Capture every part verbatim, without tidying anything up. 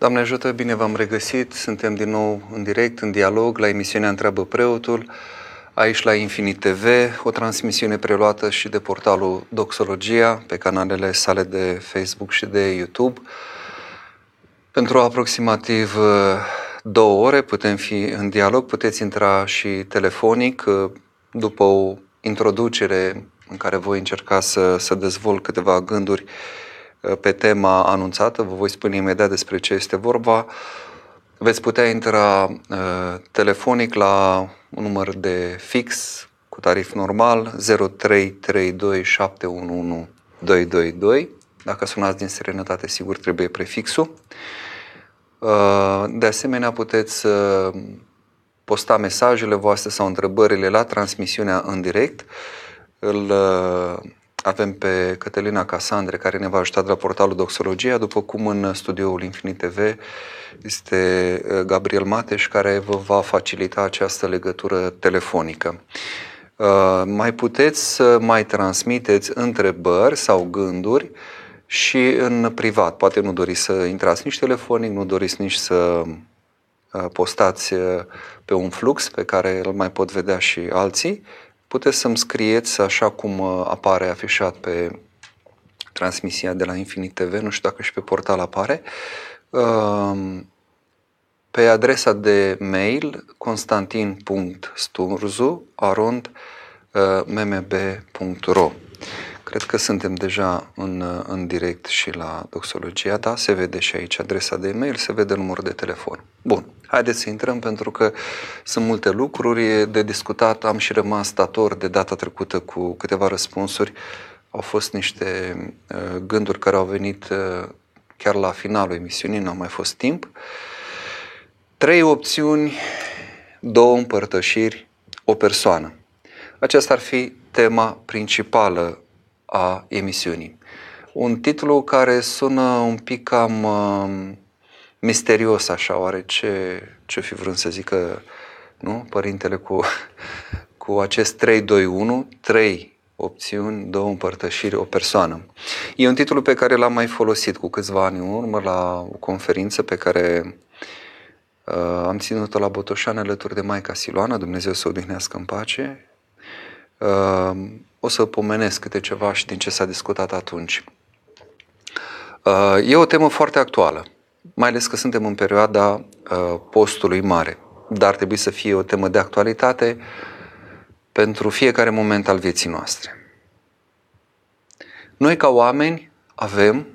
Doamne ajută, bine v-am regăsit, suntem din nou în direct, în dialog, la emisiunea Întreabă preotul, aici la Infinite T V, o transmisiune preluată și de portalul Doxologia, pe canalele sale de Facebook și de YouTube. Pentru aproximativ două ore putem fi în dialog, puteți intra și telefonic, după o introducere în care voi încerca să, să dezvolt câteva gânduri pe tema anunțată, vă voi spune imediat despre ce este vorba. Veți putea intra uh, telefonic la un număr de fix cu tarif normal zero trei trei doi șapte unu unu doi doi doi. Dacă sunați din serenitate, sigur trebuie prefixul. Uh, de asemenea, puteți uh, posta mesajele voastre sau întrebările la transmisiunea în direct. Îl uh, avem pe Cătălina Casandre, care ne va ajuta de la portalul Doxologia, după cum în studioul Infinite T V este Gabriel Mateș, care vă va facilita această legătură telefonică. Mai puteți să mai transmiteți întrebări sau gânduri și în privat. Poate nu doriți să intrați nici telefonic, nu doriți nici să postați pe un flux pe care îl mai pot vedea și alții. Puteți să-mi scrieți așa cum apare afișat pe transmisia de la Infinite T V, nu știu dacă și pe portal apare, pe adresa de mail constantin punct sturzu arond m m b punct ro. Cred că suntem deja în, în direct și la Doxologia, da? Se vede și aici adresa de e-mail, se vede numărul de telefon. Bun, haideți să intrăm pentru că sunt multe lucruri de discutat. Am și rămas dator de data trecută cu câteva răspunsuri. Au fost niște uh, gânduri care au venit uh, chiar la finalul emisiunii, n-a mai fost timp. Trei opțiuni, două împărtășiri, o persoană. Aceasta ar fi tema principală a emisiunii. Un titlu care sună un pic cam uh, misterios așa, oare ce, ce fi vrând să zică, nu? Părintele cu, cu acest trei doi unu, trei opțiuni, două împărtășiri, o persoană. E un titlu pe care l-am mai folosit cu câțiva ani în urmă la o conferință pe care uh, am ținut-o la Botoșani alături de Maica Siluana, Dumnezeu să o odihnească în pace. Uh, O să pomenesc câte ceva și din ce s-a discutat atunci. E o temă foarte actuală, mai ales că suntem în perioada postului mare, dar trebuie să fie o temă de actualitate pentru fiecare moment al vieții noastre. Noi ca oameni avem,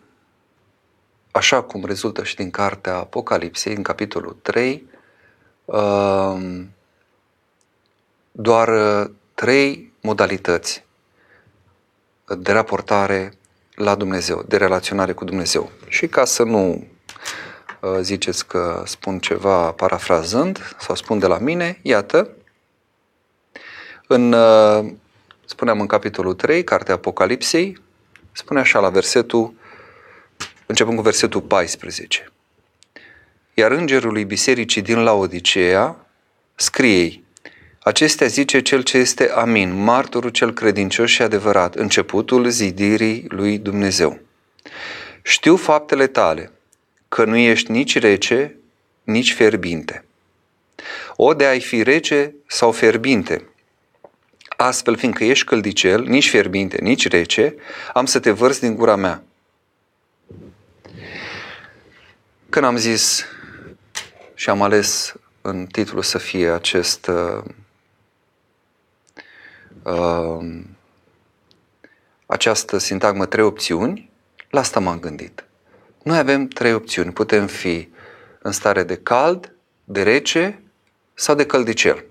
așa cum rezultă și din cartea Apocalipsei, în capitolul trei, doar trei modalități de raportare la Dumnezeu, de relaționare cu Dumnezeu. Și ca să nu ziceți că spun ceva parafrazând sau spun de la mine, iată, în, spuneam în capitolul trei, cartea Apocalipsei, spune așa la versetul, începând cu versetul paisprezece. Iar îngerului bisericii din Laodiceea scriei: acestea zice cel ce este Amin, martorul cel credincios și adevărat, începutul zidirii lui Dumnezeu. Știu faptele tale, că nu ești nici rece, nici fierbinte. O, de ai fi rece sau fierbinte, astfel fiindcă ești căldicel, nici fierbinte, nici rece, am să te vărs din gura mea. Când am zis și am ales în titlu să fie acest uh, Uh, această sintagmă trei opțiuni, la asta m-am gândit. Noi avem trei opțiuni, putem fi în stare de cald, de rece sau de căldicel.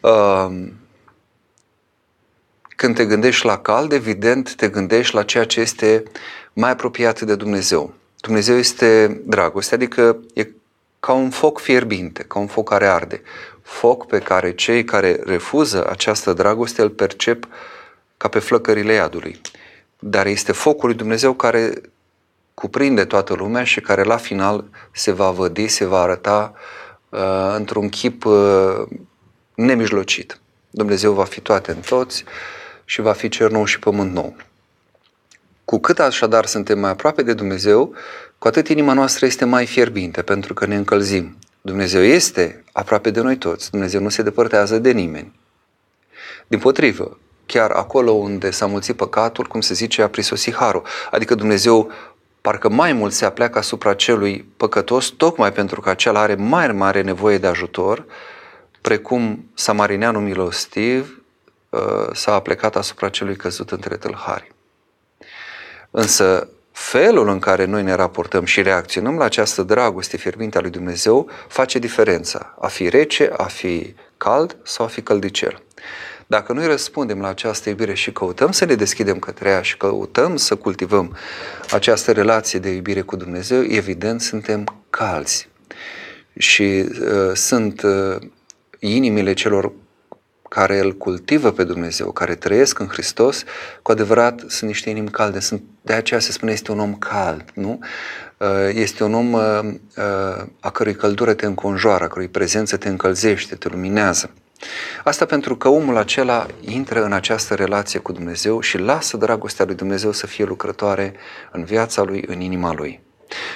Uh, când te gândești la cald, evident te gândești la ceea ce este mai apropiat de Dumnezeu. Dumnezeu este dragoste, adică e ca un foc fierbinte, ca un foc care arde. Foc pe care cei care refuză această dragoste îl percep ca pe flăcările iadului. Dar este focul lui Dumnezeu care cuprinde toată lumea și care la final se va vădi, se va arăta uh, într-un chip uh, nemijlocit. Dumnezeu va fi toate în toți și va fi cer nou și pământ nou. Cu cât așadar suntem mai aproape de Dumnezeu, cu atât inima noastră este mai fierbinte, pentru că ne încălzim. Dumnezeu este aproape de noi toți. Dumnezeu nu se depărtează de nimeni. Dimpotrivă, chiar acolo unde s-a mulțit păcatul, cum se zice, a prisosit harul. Adică Dumnezeu parcă mai mult se apleacă asupra celui păcătos, tocmai pentru că acela are mai mare nevoie de ajutor, precum samarineanul milostiv s-a aplecat asupra celui căzut între tâlhari. Însă felul în care noi ne raportăm și reacționăm la această dragoste fierbinte a lui Dumnezeu face diferența. A fi rece, a fi cald sau a fi căldicel. Dacă noi răspundem la această iubire și căutăm să ne deschidem către ea și căutăm să cultivăm această relație de iubire cu Dumnezeu, evident suntem calzi. Și uh, sunt uh, inimile celor care îl cultivă pe Dumnezeu, care trăiesc în Hristos, cu adevărat sunt niște inimi calde. Sunt, de aceea se spune este un om cald, nu? Este un om a cărui căldură te înconjoară, a cărui prezență te încălzește, te luminează. Asta pentru că omul acela intră în această relație cu Dumnezeu și lasă dragostea lui Dumnezeu să fie lucrătoare în viața lui, în inima lui.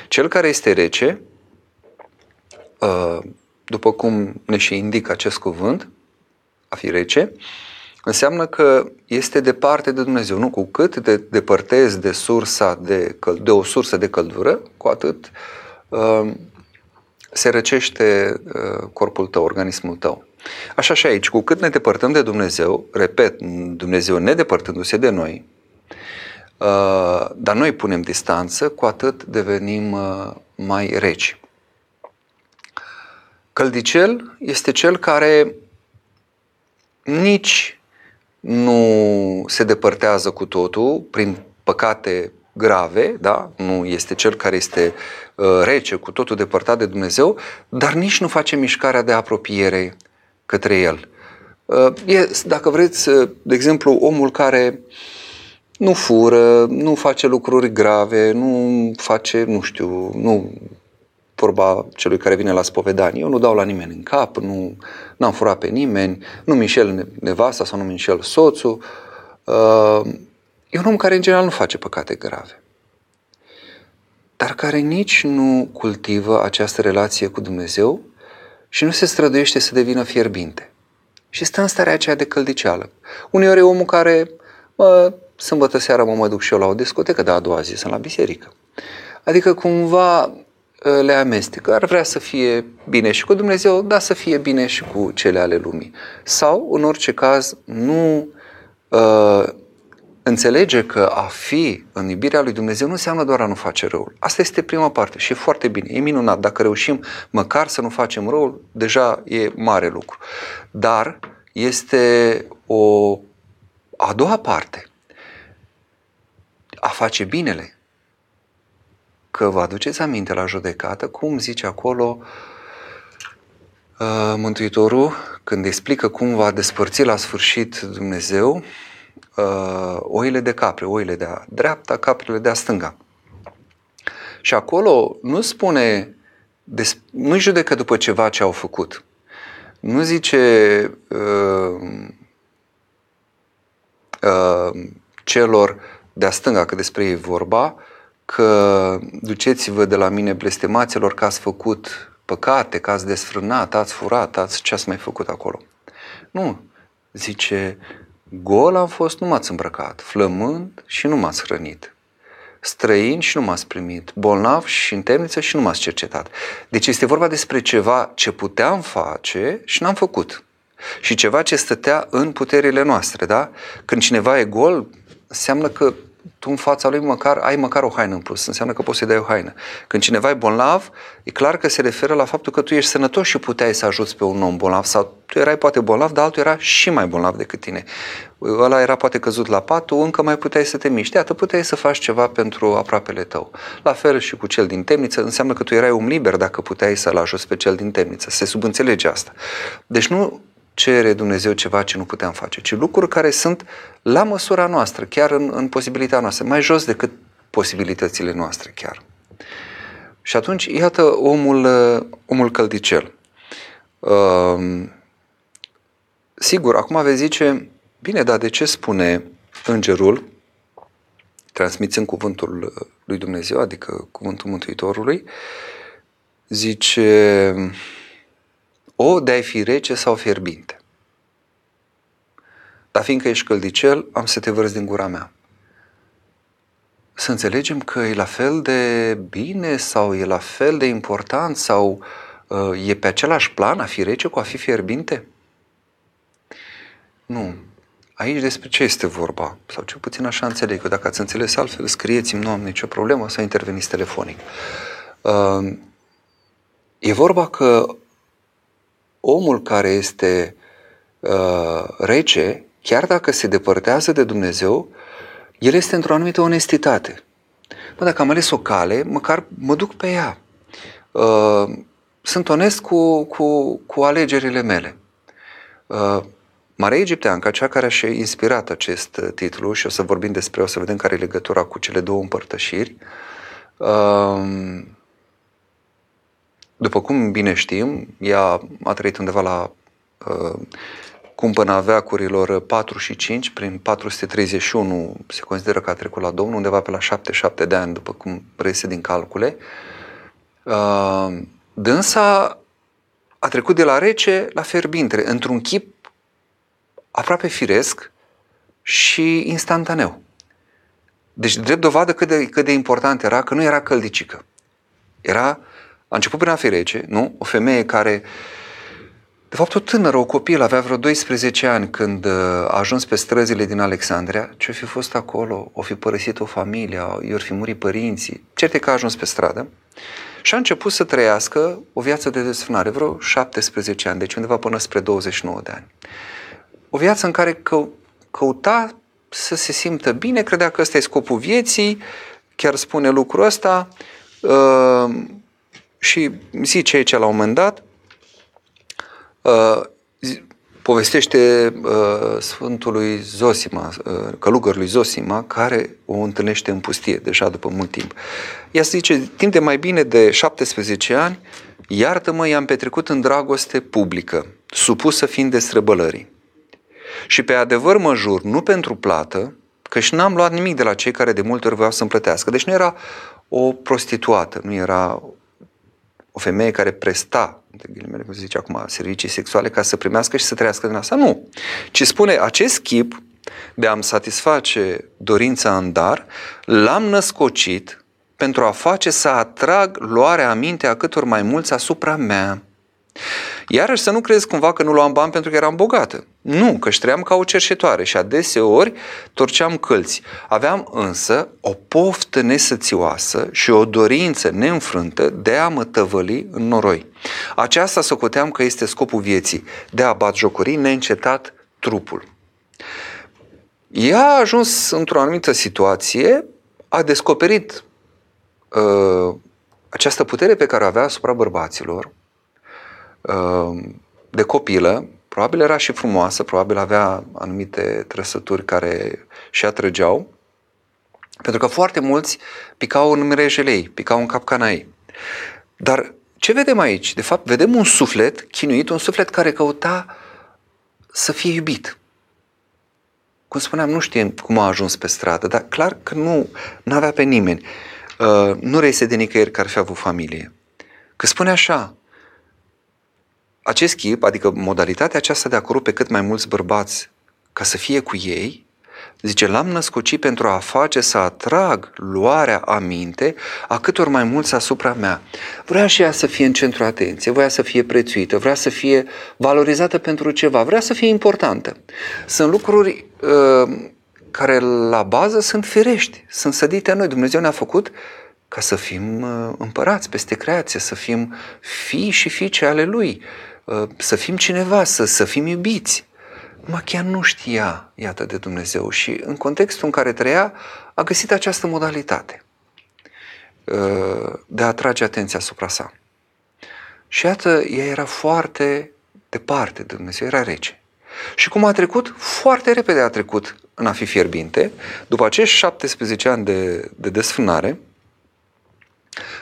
Cel care este rece, după cum ne și indică acest cuvânt, a fi rece, înseamnă că este departe de Dumnezeu. Nu, cu cât te depărtezi de, sursa de, căld- de o sursă de căldură, cu atât uh, se răcește uh, corpul tău, organismul tău. Așa și aici, cu cât ne depărtăm de Dumnezeu, repet, Dumnezeu nedepărtându-se de noi, uh, dar noi punem distanță, cu atât devenim uh, mai reci. Căldicel este cel care nici nu se depărtează cu totul prin păcate grave, da? Nu este cel care este uh, rece, cu totul depărtat de Dumnezeu, dar nici nu face mișcarea de apropiere către El. Uh, e, dacă vreți, uh, de exemplu, omul care nu fură, nu face lucruri grave, nu face, nu știu, nu... vorba celui care vine la spovedanie. Eu nu dau la nimeni în cap, nu, n-am furat pe nimeni, nu mi-nșel nevasta sau nu mi-nșel soțul. E un om care în general nu face păcate grave, dar care nici nu cultivă această relație cu Dumnezeu și nu se străduiește să devină fierbinte. Și stă în starea aceea de căldiceală. Uneori e omul care, mă, sâmbătă seara mă, mă duc și eu la o discotecă, dar a doua zi sunt la biserică. Adică cumva le amestecă. Ar vrea să fie bine și cu Dumnezeu, dar să fie bine și cu cele ale lumii. Sau, în orice caz, nu uh, înțelege că a fi în iubirea lui Dumnezeu nu înseamnă doar a nu face răul. Asta este prima parte și e foarte bine, e minunat. Dacă reușim măcar să nu facem răul, deja e mare lucru. Dar este o a doua parte. A face binele. Că vă aduceți aminte la judecată, cum zice acolo uh, Mântuitorul, când explică cum va despărți la sfârșit Dumnezeu uh, oile de capre, oile de-a dreapta, caprele de-a stânga. Și acolo nu spune, nu-i judecă după ceva ce au făcut. Nu zice uh, uh, celor de-a stânga, că despre ei vorba, că duceți-vă de la mine blestemaților că ați făcut păcate, că ați desfrânat, ați furat, ați ce ați mai făcut acolo. Nu, zice, gol am fost, nu m-ați îmbrăcat, flămând și nu m-ați hrănit, străin și nu m-ați primit, bolnav și în temniță și nu m-ați cercetat. Deci este vorba despre ceva ce puteam face și n-am făcut. Și ceva ce stătea în puterile noastre, da? Când cineva e gol, înseamnă că tu în fața lui măcar, ai măcar o haină în plus, înseamnă că poți să-i dai o haină. Când cineva e bolnav, e clar că se referă la faptul că tu ești sănătos și puteai să ajuți pe un om bolnav sau tu erai poate bolnav, dar altul era și mai bolnav decât tine. Ăla era poate căzut la pat, tu încă mai puteai să te miști, atât puteai să faci ceva pentru aproapele tău. La fel și cu cel din temniță, înseamnă că tu erai om liber dacă puteai să-l ajuți pe cel din temniță. Se subînțelege asta. Deci nu cere Dumnezeu ceva ce nu puteam face, ci lucruri care sunt la măsura noastră, chiar în, în posibilitatea noastră, mai jos decât posibilitățile noastre chiar. Și atunci, iată omul, omul căldicel. Uh, sigur, acum vei zice, bine, dar de ce spune îngerul transmițând cuvântul lui Dumnezeu, adică cuvântul Mântuitorului, zice: o, de-ai fi rece sau fierbinte, dar fiindcă ești căldicel, am să te vărzi din gura mea. Să înțelegem că e la fel de bine sau e la fel de important sau uh, e pe același plan a fi rece cu a fi fierbinte? Nu. Aici despre ce este vorba? Sau cel puțin așa înțeleg. Dacă ați înțeles altfel, scrieți-mi, nu am nicio problemă, să interveniți telefonic. Uh, e vorba că omul care este uh, rece, chiar dacă se depărtează de Dumnezeu, el este într-o anumită onestitate. Mă, dacă am ales o cale, măcar mă duc pe ea. Uh, sunt onest cu, cu, cu alegerile mele. Uh, Maria Egipteanca, cea care și-a inspirat acest titlu, și o să vorbim despre, o să vedem care e legătura cu cele două împărtășiri, uh, după cum bine știm, ea a trăit undeva la... Uh, cumpăna veacurilor patru și cinci, prin patru sute treizeci și unu se consideră că a trecut la Domnul, undeva pe la șaptezeci și șapte de ani, după cum reiese din calcule. Dânsa a trecut de la rece la fierbinte, într-un chip aproape firesc și instantaneu. Deci, drept dovadă cât de, cât de important era că nu era căldicică. Era, a început prin a fi rece, nu? O femeie care... De fapt, o tânără, o copilă, avea vreo doisprezece ani când a ajuns pe străzile din Alexandria. Ce-o fi fost acolo? O fi părăsit o familie, i-or fi murit părinții. Cert e că a ajuns pe stradă și a început să trăiască o viață de desfrânare, vreo șaptesprezece ani, deci undeva până spre douăzeci și nouă de ani. O viață în care că, căuta să se simtă bine, credea că ăsta e scopul vieții, chiar spune lucrul ăsta uh, și zice aici la un moment dat, Uh, povestește uh, Sfântului Zosima, uh, călugărului Zosima, care o întâlnește în pustie deja după mult timp. Ea zice: timp de mai bine de șaptesprezece ani, iartă-mă, i-am petrecut în dragoste publică, supusă fiind destrăbălării. Și pe adevăr mă jur, nu pentru plată, că și n-am luat nimic de la cei care de multe ori voiau să-mi plătească. Deci nu era o prostituată, nu era o femeie care presta, între ghilimele, cum se zice acum, servicii sexuale ca să primească și să trăiască din asta. Nu. Ci spune, acest chip de a-mi satisface dorința în dar, l-am născocit pentru a face să atrag luarea aminte a câtor mai mulți asupra mea. Iarăși să nu crezi cumva că nu luam bani pentru că eram bogată. Nu, că ștream ca o cerșetoare și adeseori torceam călți. Aveam însă o poftă nesățioasă și o dorință neînfrântă de a mă tăvăli în noroi. Aceasta socoteam că este scopul vieții, de a batjocori neîncetat trupul. Ea a ajuns într-o anumită situație, a descoperit uh, această putere pe care o avea asupra bărbaților. De copilă, probabil era și frumoasă, probabil avea anumite trăsături care și atrăgeau, pentru că foarte mulți picau în mrejele ei, picau în capcana ei. Dar ce vedem aici? De fapt, vedem un suflet chinuit, un suflet care căuta să fie iubit. Cum spuneam, nu știm cum a ajuns pe stradă, dar clar că nu n-avea pe nimeni. Nu reiese de nicăieri că ar fi avut familie. Că spune așa: acest chip, adică modalitatea aceasta de a coru pe cât mai mulți bărbați ca să fie cu ei, zice, l-am născocit pentru a face să atrag luarea aminte a câtor mai mulți asupra mea. Vrea și ea să fie în centru atenției, vrea să fie prețuită, vrea să fie valorizată pentru ceva, vrea să fie importantă. Sunt lucruri uh, care la bază sunt firești, sunt sădite în noi. Dumnezeu ne-a făcut ca să fim uh, împărați peste creație, să fim fii și fiice ale Lui, să fim cineva, să, să fim iubiți. Numai chiar nu știa, iată, de Dumnezeu și în contextul în care trăia a găsit această modalitate de a atrage atenția asupra sa. Și iată, ea era foarte departe de Dumnezeu, era rece. Și cum a trecut? Foarte repede a trecut în a fi fierbinte. După acești șaptesprezece ani de, de desfrânare,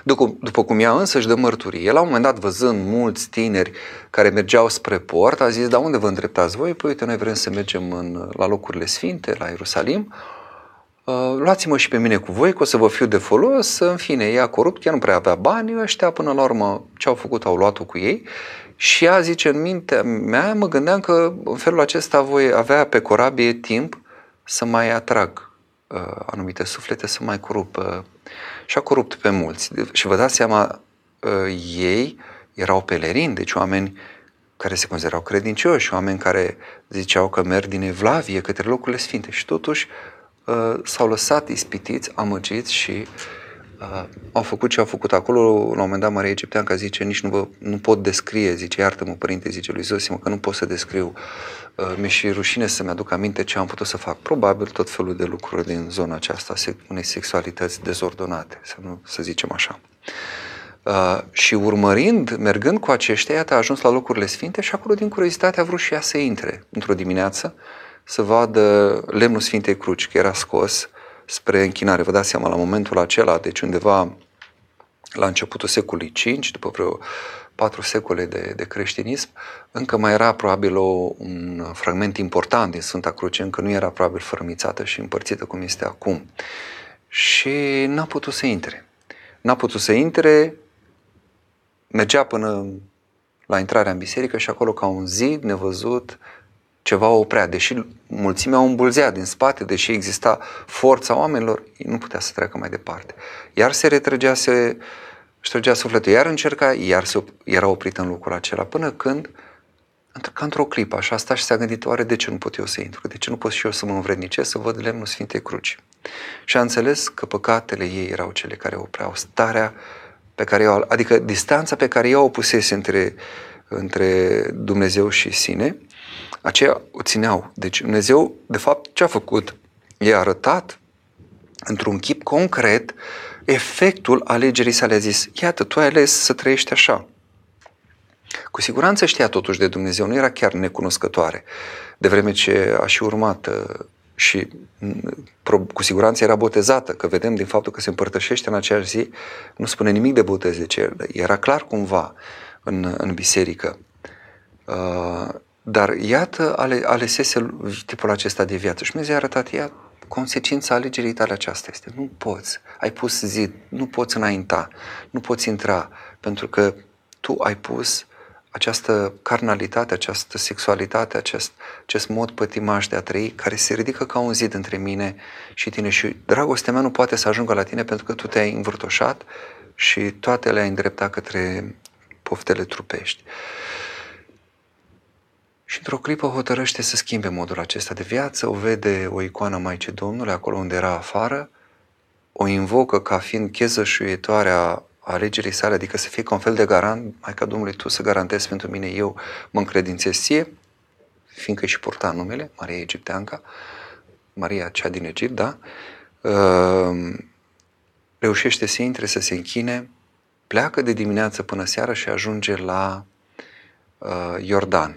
După, după cum ea însă își dă mărturie, la un moment dat, văzând mulți tineri care mergeau spre port, a zis: dar unde vă îndreptați voi? Păi uite, noi vrem să mergem în, la locurile sfinte, la Ierusalim. luați-mă și pe mine cu voi, că o să vă fiu de folos, în fine, ea corupt, ea nu prea avea bani, ăștia până la urmă ce au făcut, au luat-o cu ei. Și ea zice, în mintea mea mă gândeam că în felul acesta voi avea pe corabie timp să mai atrag uh, anumite suflete, să mai corupt. Uh, și a corupt pe mulți. De- și vă dați seama, uh, ei erau pelerini, deci oameni care se considerau credincioși, oameni care ziceau că merg din evlavie către locurile sfinte și totuși uh, s-au lăsat ispitiți, amăgiți și Uh, au făcut ce au făcut acolo. La un moment dat Maria Egipteanca zice, nici nu, vă, nu pot descrie, zice, iartă-mă părinte, zice lui Zosima, că nu pot să descriu, uh, mi-e și rușine să-mi aduc aminte ce am putut să fac. Probabil tot felul de lucruri din zona aceasta, unei sexualități dezordonate, să, nu, să zicem așa. Uh, și urmărind, mergând cu aceștia, iată, a ajuns la locurile sfinte și acolo din curiozitate a vrut și ea să intre într-o dimineață să vadă lemnul Sfintei Cruci, că era scos spre închinare. Vă dați seama, la momentul acela, deci undeva la începutul secolului cinci, după vreo patru secole de, de creștinism, încă mai era probabil o, un fragment important din Sfânta Cruce, încă nu era probabil fărâmițată și împărțită cum este acum. Și n-a putut să intre. N-a putut să intre, mergea până la intrarea în biserică și acolo, ca un zid nevăzut, ceva oprea, deși mulțimea o îmbulzea din spate, deși exista forța oamenilor, nu putea să treacă mai departe. Iar se retrăgea, se ștergea sufletul, iar încerca, iar se op- era oprit în locul acela, până când, ca într-o clipă, așa sta și s-a gândit, oare de ce nu pot eu să intru, de ce nu pot și eu să mă învrednicesc, să văd lemnul Sfintei Cruci. Și a înțeles că păcatele ei erau cele care opreau starea pe care eu, adică distanța pe care eu o pusese între, între Dumnezeu și sine, aceea o țineau. Deci Dumnezeu, de fapt, ce a făcut? I-a arătat într-un chip concret efectul alegerii sale. A zis, iată, tu ai ales să trăiești așa. Cu siguranță știa totuși de Dumnezeu, nu era chiar necunoscătoare, de vreme ce a și urmat și cu siguranță era botezată, că vedem din faptul că se împărtășește în aceeași zi, nu spune nimic de botez, deci era clar cumva în, în biserică. Uh, Dar iată, ale, alesese tipul acesta de viață și Dumnezeu i-a arătat, ia, consecința alegerii tale aceasta este, nu poți, ai pus zid, nu poți înainta, nu poți intra, pentru că tu ai pus această carnalitate, această sexualitate, acest, acest mod pătimaș de a trăi, care se ridică ca un zid între mine și tine și dragostea mea nu poate să ajungă la tine pentru că tu te-ai învârtoșat și toate le-ai îndreptat către poftele trupești. Și într-o clipă hotărăște să schimbe modul acesta de viață, o vede o icoană Maicii Domnului, acolo unde era afară, o invocă ca fiind chezășuietoarea alegerii sale, adică să fie ca un fel de garant, Maica Domnului, tu să garantezi pentru mine, eu mă încredințez ție, fiindcă și purta numele, Maria Egipteanca, Maria cea din Egipt, da? Reușește să intre, să se închine, pleacă de dimineață până seara și ajunge la Iordan.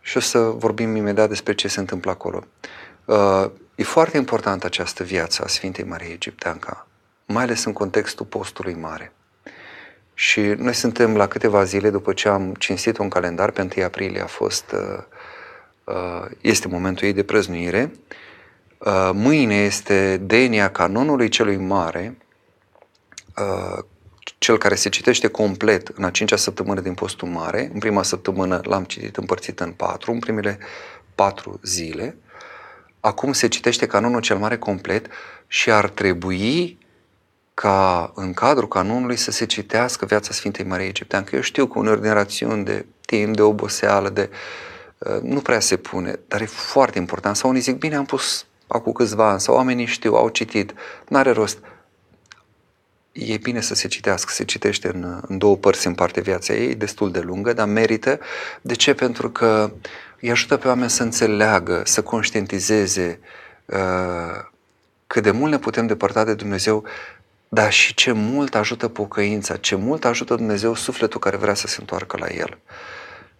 Și o să vorbim imediat despre ce se întâmplă acolo. E foarte importantă această viață a Sfintei Mariei Egipteanca, mai ales în contextul postului mare. Și noi suntem la câteva zile după ce am cinstit un calendar, pe întâi aprilie a fost, este momentul ei de prăznuire. Mâine este denia canonului celui mare, cel care se citește complet în a cincea săptămână din postul mare. În prima săptămână l-am citit împărțit în patru, în primele patru zile. Acum se citește canonul cel mare complet și ar trebui ca în cadrul canonului să se citească viața Sfintei Mariei Egipteanca. Eu știu că uneori din rațiuni de timp, de oboseală, de, nu prea se pune, dar e foarte important. Sau unii zic, bine, am pus acum câțiva ani, sau oamenii știu, au citit, n-are rost. E bine să se citească, se citește în, în două părți, în partea viața ei, destul de lungă, dar merită. De ce? Pentru că îi ajută pe oameni să înțeleagă, să conștientizeze uh, cât de mult ne putem depărta de Dumnezeu, dar și ce mult ajută pocăința, ce mult ajută Dumnezeu sufletul care vrea să se întoarcă la El.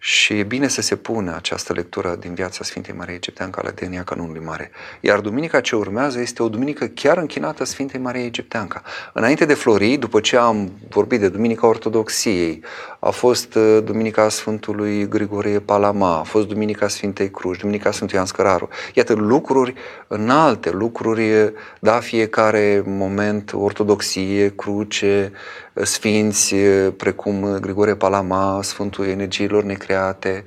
Și e bine să se pună această lectură din viața Sfintei Mariei Egipteanca la denia canonului mare. Iar duminica ce urmează este o duminică chiar închinată Sfintei Mariei Egipteanca. Înainte de Florii, după ce am vorbit de Duminica Ortodoxiei, a fost Duminica Sfântului Grigorie Palama, a fost Duminica Sfintei Cruci, Duminica Sfântului Ioan Scăraru. Iată lucruri înalte, lucruri, da, fiecare moment, ortodoxie, cruce, sfinți, precum Grigorie Palama, Sfântul Energiilor Necreate,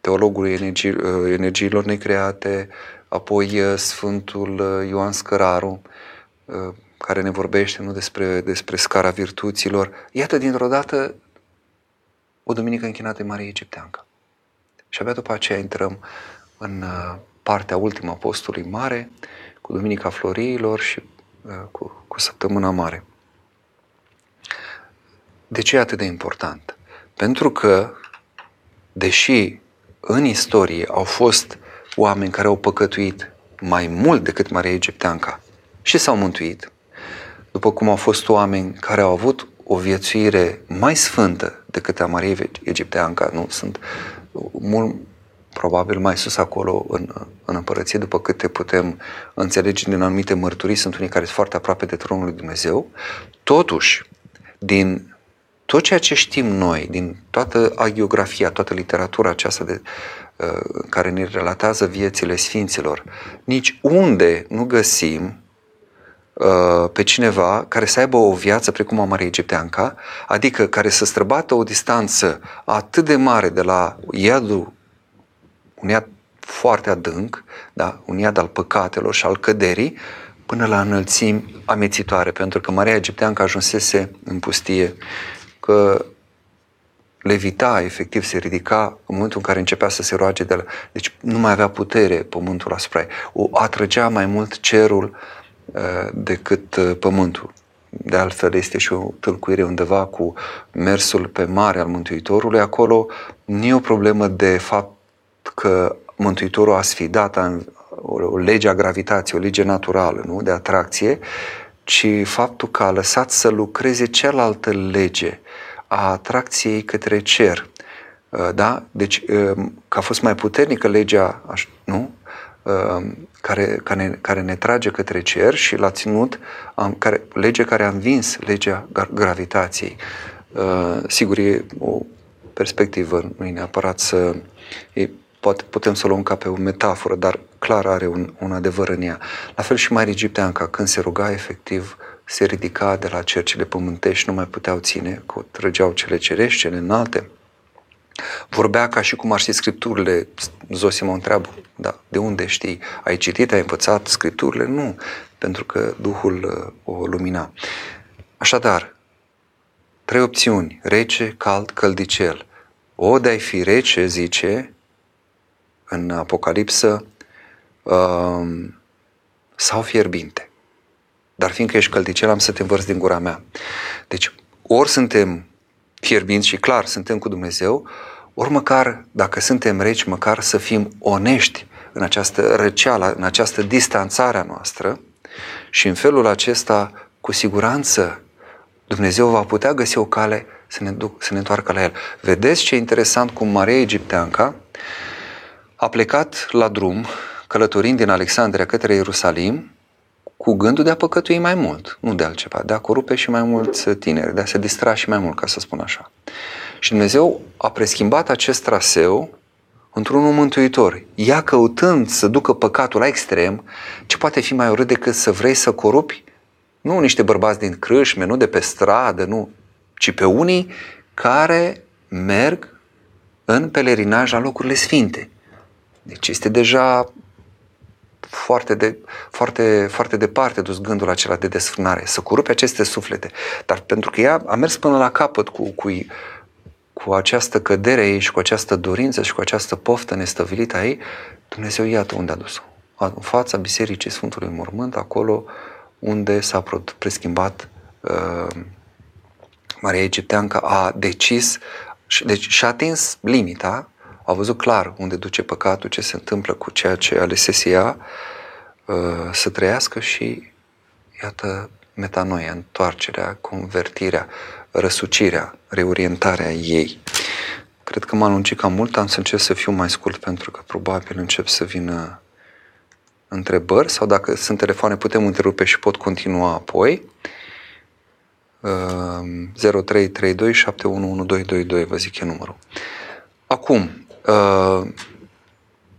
teologul energi, Energiilor Necreate, apoi Sfântul Ioan Scăraru, care ne vorbește, nu, despre, despre scara virtuților. Iată, dintr-o dată, o duminică închinată Mariei Egipteanca. Și abia după aceea intrăm în partea ultimă a postului mare, cu Duminica Floriilor și cu, cu Săptămâna Mare. De ce e atât de important? Pentru că, deși în istorie au fost oameni care au păcătuit mai mult decât Maria Egipteanca și s-au mântuit, după cum au fost oameni care au avut o viețuire mai sfântă decât a Mariei Egipteanca, nu? Sunt mult, probabil, mai sus acolo în, în împărăție, după câte putem înțelege din anumite mărturii, sunt unii care sunt foarte aproape de tronul lui Dumnezeu. Totuși, din tot ceea ce știm noi, din toată agiografia, toată literatura aceasta de, uh, care ne relatează viețile sfinților, nici unde nu găsim pe cineva care să aibă o viață precum a Mariei Egipteanca, adică care să străbată o distanță atât de mare de la iadul, un iad foarte adânc, da? Un iad al păcatelor și al căderii, până la înălțimi amețitoare, pentru că Maria Egipteanca ajunsese în pustie, că levita, efectiv, se ridica în momentul în care începea să se roage de la... Deci nu mai avea putere pământul asupra ei. O atrăgea mai mult cerul decât pământul. De altfel, este și o tâlcuire undeva cu mersul pe mare al Mântuitorului. Acolo nu e o problemă de fapt că Mântuitorul a sfidat o lege a gravitației, o lege naturală, nu? De atracție, ci faptul că a lăsat să lucreze cealaltă lege a atracției către cer. Da? Deci că a fost mai puternică legea, nu? Care, care, care ne trage către cer și l-a ținut, am, care, lege care a învins legea gravitației. Uh, sigur, e o perspectivă, nu e neapărat să... E, poate putem să o luăm ca pe o metaforă, dar clar are un, un adevăr în ea. La fel și Maria Egipteanca, când se ruga, efectiv, se ridica de la cercile pământești, nu mai puteau ține, că o trăgeau cele cerești, cele înalte. Vorbea ca și cum ar ști Scripturile. Zosima întreabă, da, de unde știi? Ai citit, ai învățat Scripturile? Nu, pentru că Duhul o lumina. Așadar, trei opțiuni: rece, cald, căldicel. O, de-ai fi rece, zice în Apocalipsă, um, sau fierbinte. Dar fiindcă ești căldicel, am să te învărs din gura mea. Deci, ori suntem fierbinți și clar suntem cu Dumnezeu, ori măcar, dacă suntem reci, măcar să fim onești în această răceală, în această distanțare a noastră, și în felul acesta, cu siguranță, Dumnezeu va putea găsi o cale să ne, duc, să ne întoarcă la El. Vedeți ce interesant cum Maria Egipteanca a plecat la drum, călătorind din Alexandria către Ierusalim, cu gândul de a păcătui mai mult, nu de altceva, de a corupe și mai mulți tineri, de a se distra și mai mult, ca să spun așa. Și Dumnezeu a preschimbat acest traseu într-unul mântuitor. Ea, căutând să ducă păcatul la extrem, ce poate fi mai urât decât să vrei să corupi, nu niște bărbați din crâșme, nu de pe stradă, nu, ci pe unii care merg în pelerinaj la locurile sfinte. Deci este deja... Foarte, de, foarte, foarte departe dus gândul acela de desfrânare, să corupe aceste suflete. Dar pentru că ea a mers până la capăt cu, cu, cu această cădere ei și cu această dorință și cu această poftă nestăvilită a ei, Dumnezeu iată unde a dus-o. În fața Bisericii Sfântului Mormânt, acolo unde s-a preschimbat uh, Maria Egipteanca, a decis, deci și-a atins limita, a văzut clar unde duce păcatul, ce se întâmplă cu ceea ce alesese ea să trăiască și, iată, metanoia, întoarcerea, convertirea, răsucirea, reorientarea ei. Cred că m-am lungit cam mult, am să încerc să fiu mai scurt pentru că probabil încep să vină întrebări sau, dacă sunt telefoane, putem întrerupe și pot continua apoi. Uh, zero trei trei doi șapte unu unu doi doi doi, vă zic e numărul. Acum,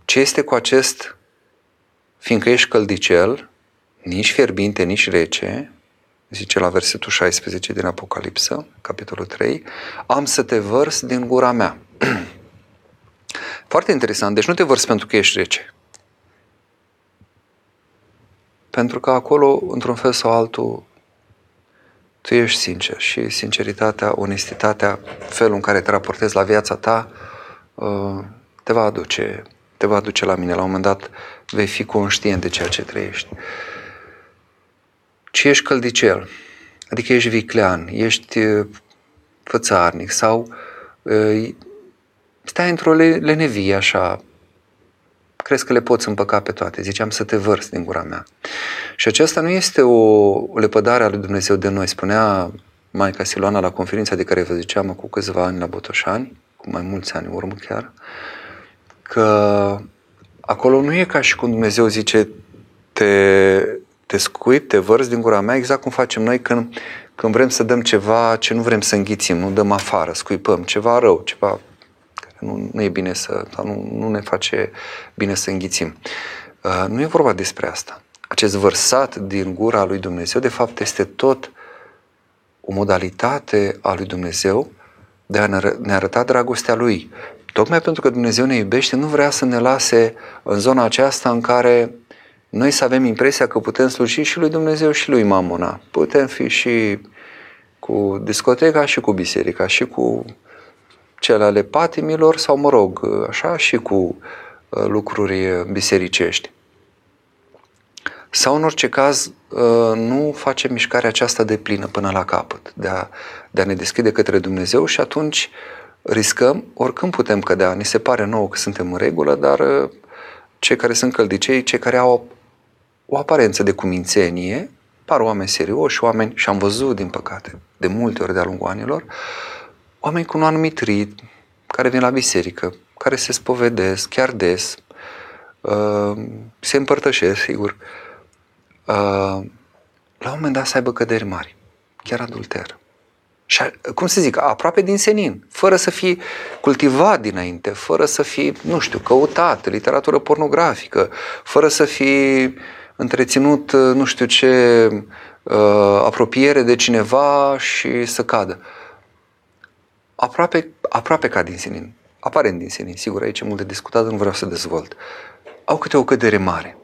ce este cu acest, fiindcă ești căldicel, nici fierbinte, nici rece, zice la versetul șaisprezece din Apocalipsă, capitolul trei, am să te vărs din gura mea. Foarte interesant, deci nu te vărs pentru că ești rece. Pentru că acolo, într-un fel sau altul, tu ești sincer și sinceritatea, onestitatea, felul în care te raportezi la viața ta te va aduce, te va aduce la mine. La un moment dat vei fi conștient de ceea ce trăiești. Ci ești căldicel, adică ești viclean, ești fățarnic sau stai într-o lenevie așa, crezi că le poți împăca pe toate. Ziceam să te vărți din gura mea. Și aceasta nu este o, o lepădare a lui Dumnezeu de noi. Spunea Maica Siluana la conferința de care vă ziceam cu câțiva ani la Botoșani, cu mai mulți ani în urmă chiar, că acolo nu e ca și cum Dumnezeu zice te, te scuip, te vărți din gura mea, exact cum facem noi când, când vrem să dăm ceva ce nu vrem să înghițim, nu dăm afară, scuipăm, ceva rău, ceva... Nu, nu e bine să, sau nu, nu ne face bine să înghițim. Uh, nu e vorba despre asta. Acest vărsat din gura lui Dumnezeu, de fapt, este tot o modalitate a lui Dumnezeu de a ne arăta dragostea lui. Tocmai pentru că Dumnezeu ne iubește, nu vrea să ne lase în zona aceasta în care noi să avem impresia că putem sluji și lui Dumnezeu și lui Mamona. Putem fi și cu discoteca și cu biserica și cu cele ale patimilor sau, mă rog, așa și cu lucruri bisericești. Sau, în orice caz, nu facem mișcarea aceasta de plină până la capăt, de a, de a ne deschide către Dumnezeu și atunci riscăm, oricând putem cădea. Ni se pare nouă că suntem în regulă, dar cei care sunt căldicei, cei care au o aparență de cumințenie, par oameni serioși, oameni, și am văzut, din păcate, de multe ori de-a lungul anilor, oameni cu un anumit ritm, care vin la biserică, care se spovedesc chiar des, se împărtășesc, sigur, la un moment dat să aibă căderi mari, chiar adulter. Și, cum să zic, aproape din senin, fără să fie cultivat dinainte, fără să fie, nu știu, căutat, literatură pornografică, fără să fie întreținut, nu știu ce, apropiere de cineva și să cadă. Aproape, aproape ca din senin, aparent din senin, sigur, aici e mult de discutat, nu vreau să dezvolt. Au câte o cădere mare.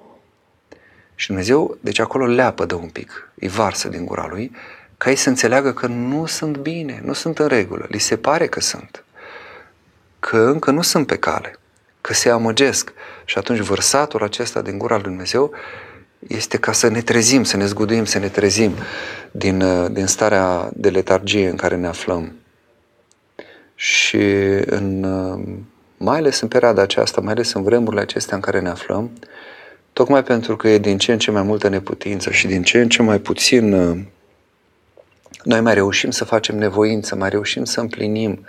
Și Dumnezeu, deci acolo leapă de un pic, îi varsă din gura lui, ca ei să înțeleagă că nu sunt bine, nu sunt în regulă, li se pare că sunt, că încă nu sunt pe cale, că se amăgesc. Și atunci vărsatul acesta din gura lui Dumnezeu este ca să ne trezim, să ne zguduim, să ne trezim din, din starea de letargie în care ne aflăm. Și în, mai ales în perioada aceasta, mai ales în vremurile acestea în care ne aflăm, tocmai pentru că e din ce în ce mai multă neputință și din ce în ce mai puțin noi mai reușim să facem nevoință, mai reușim să împlinim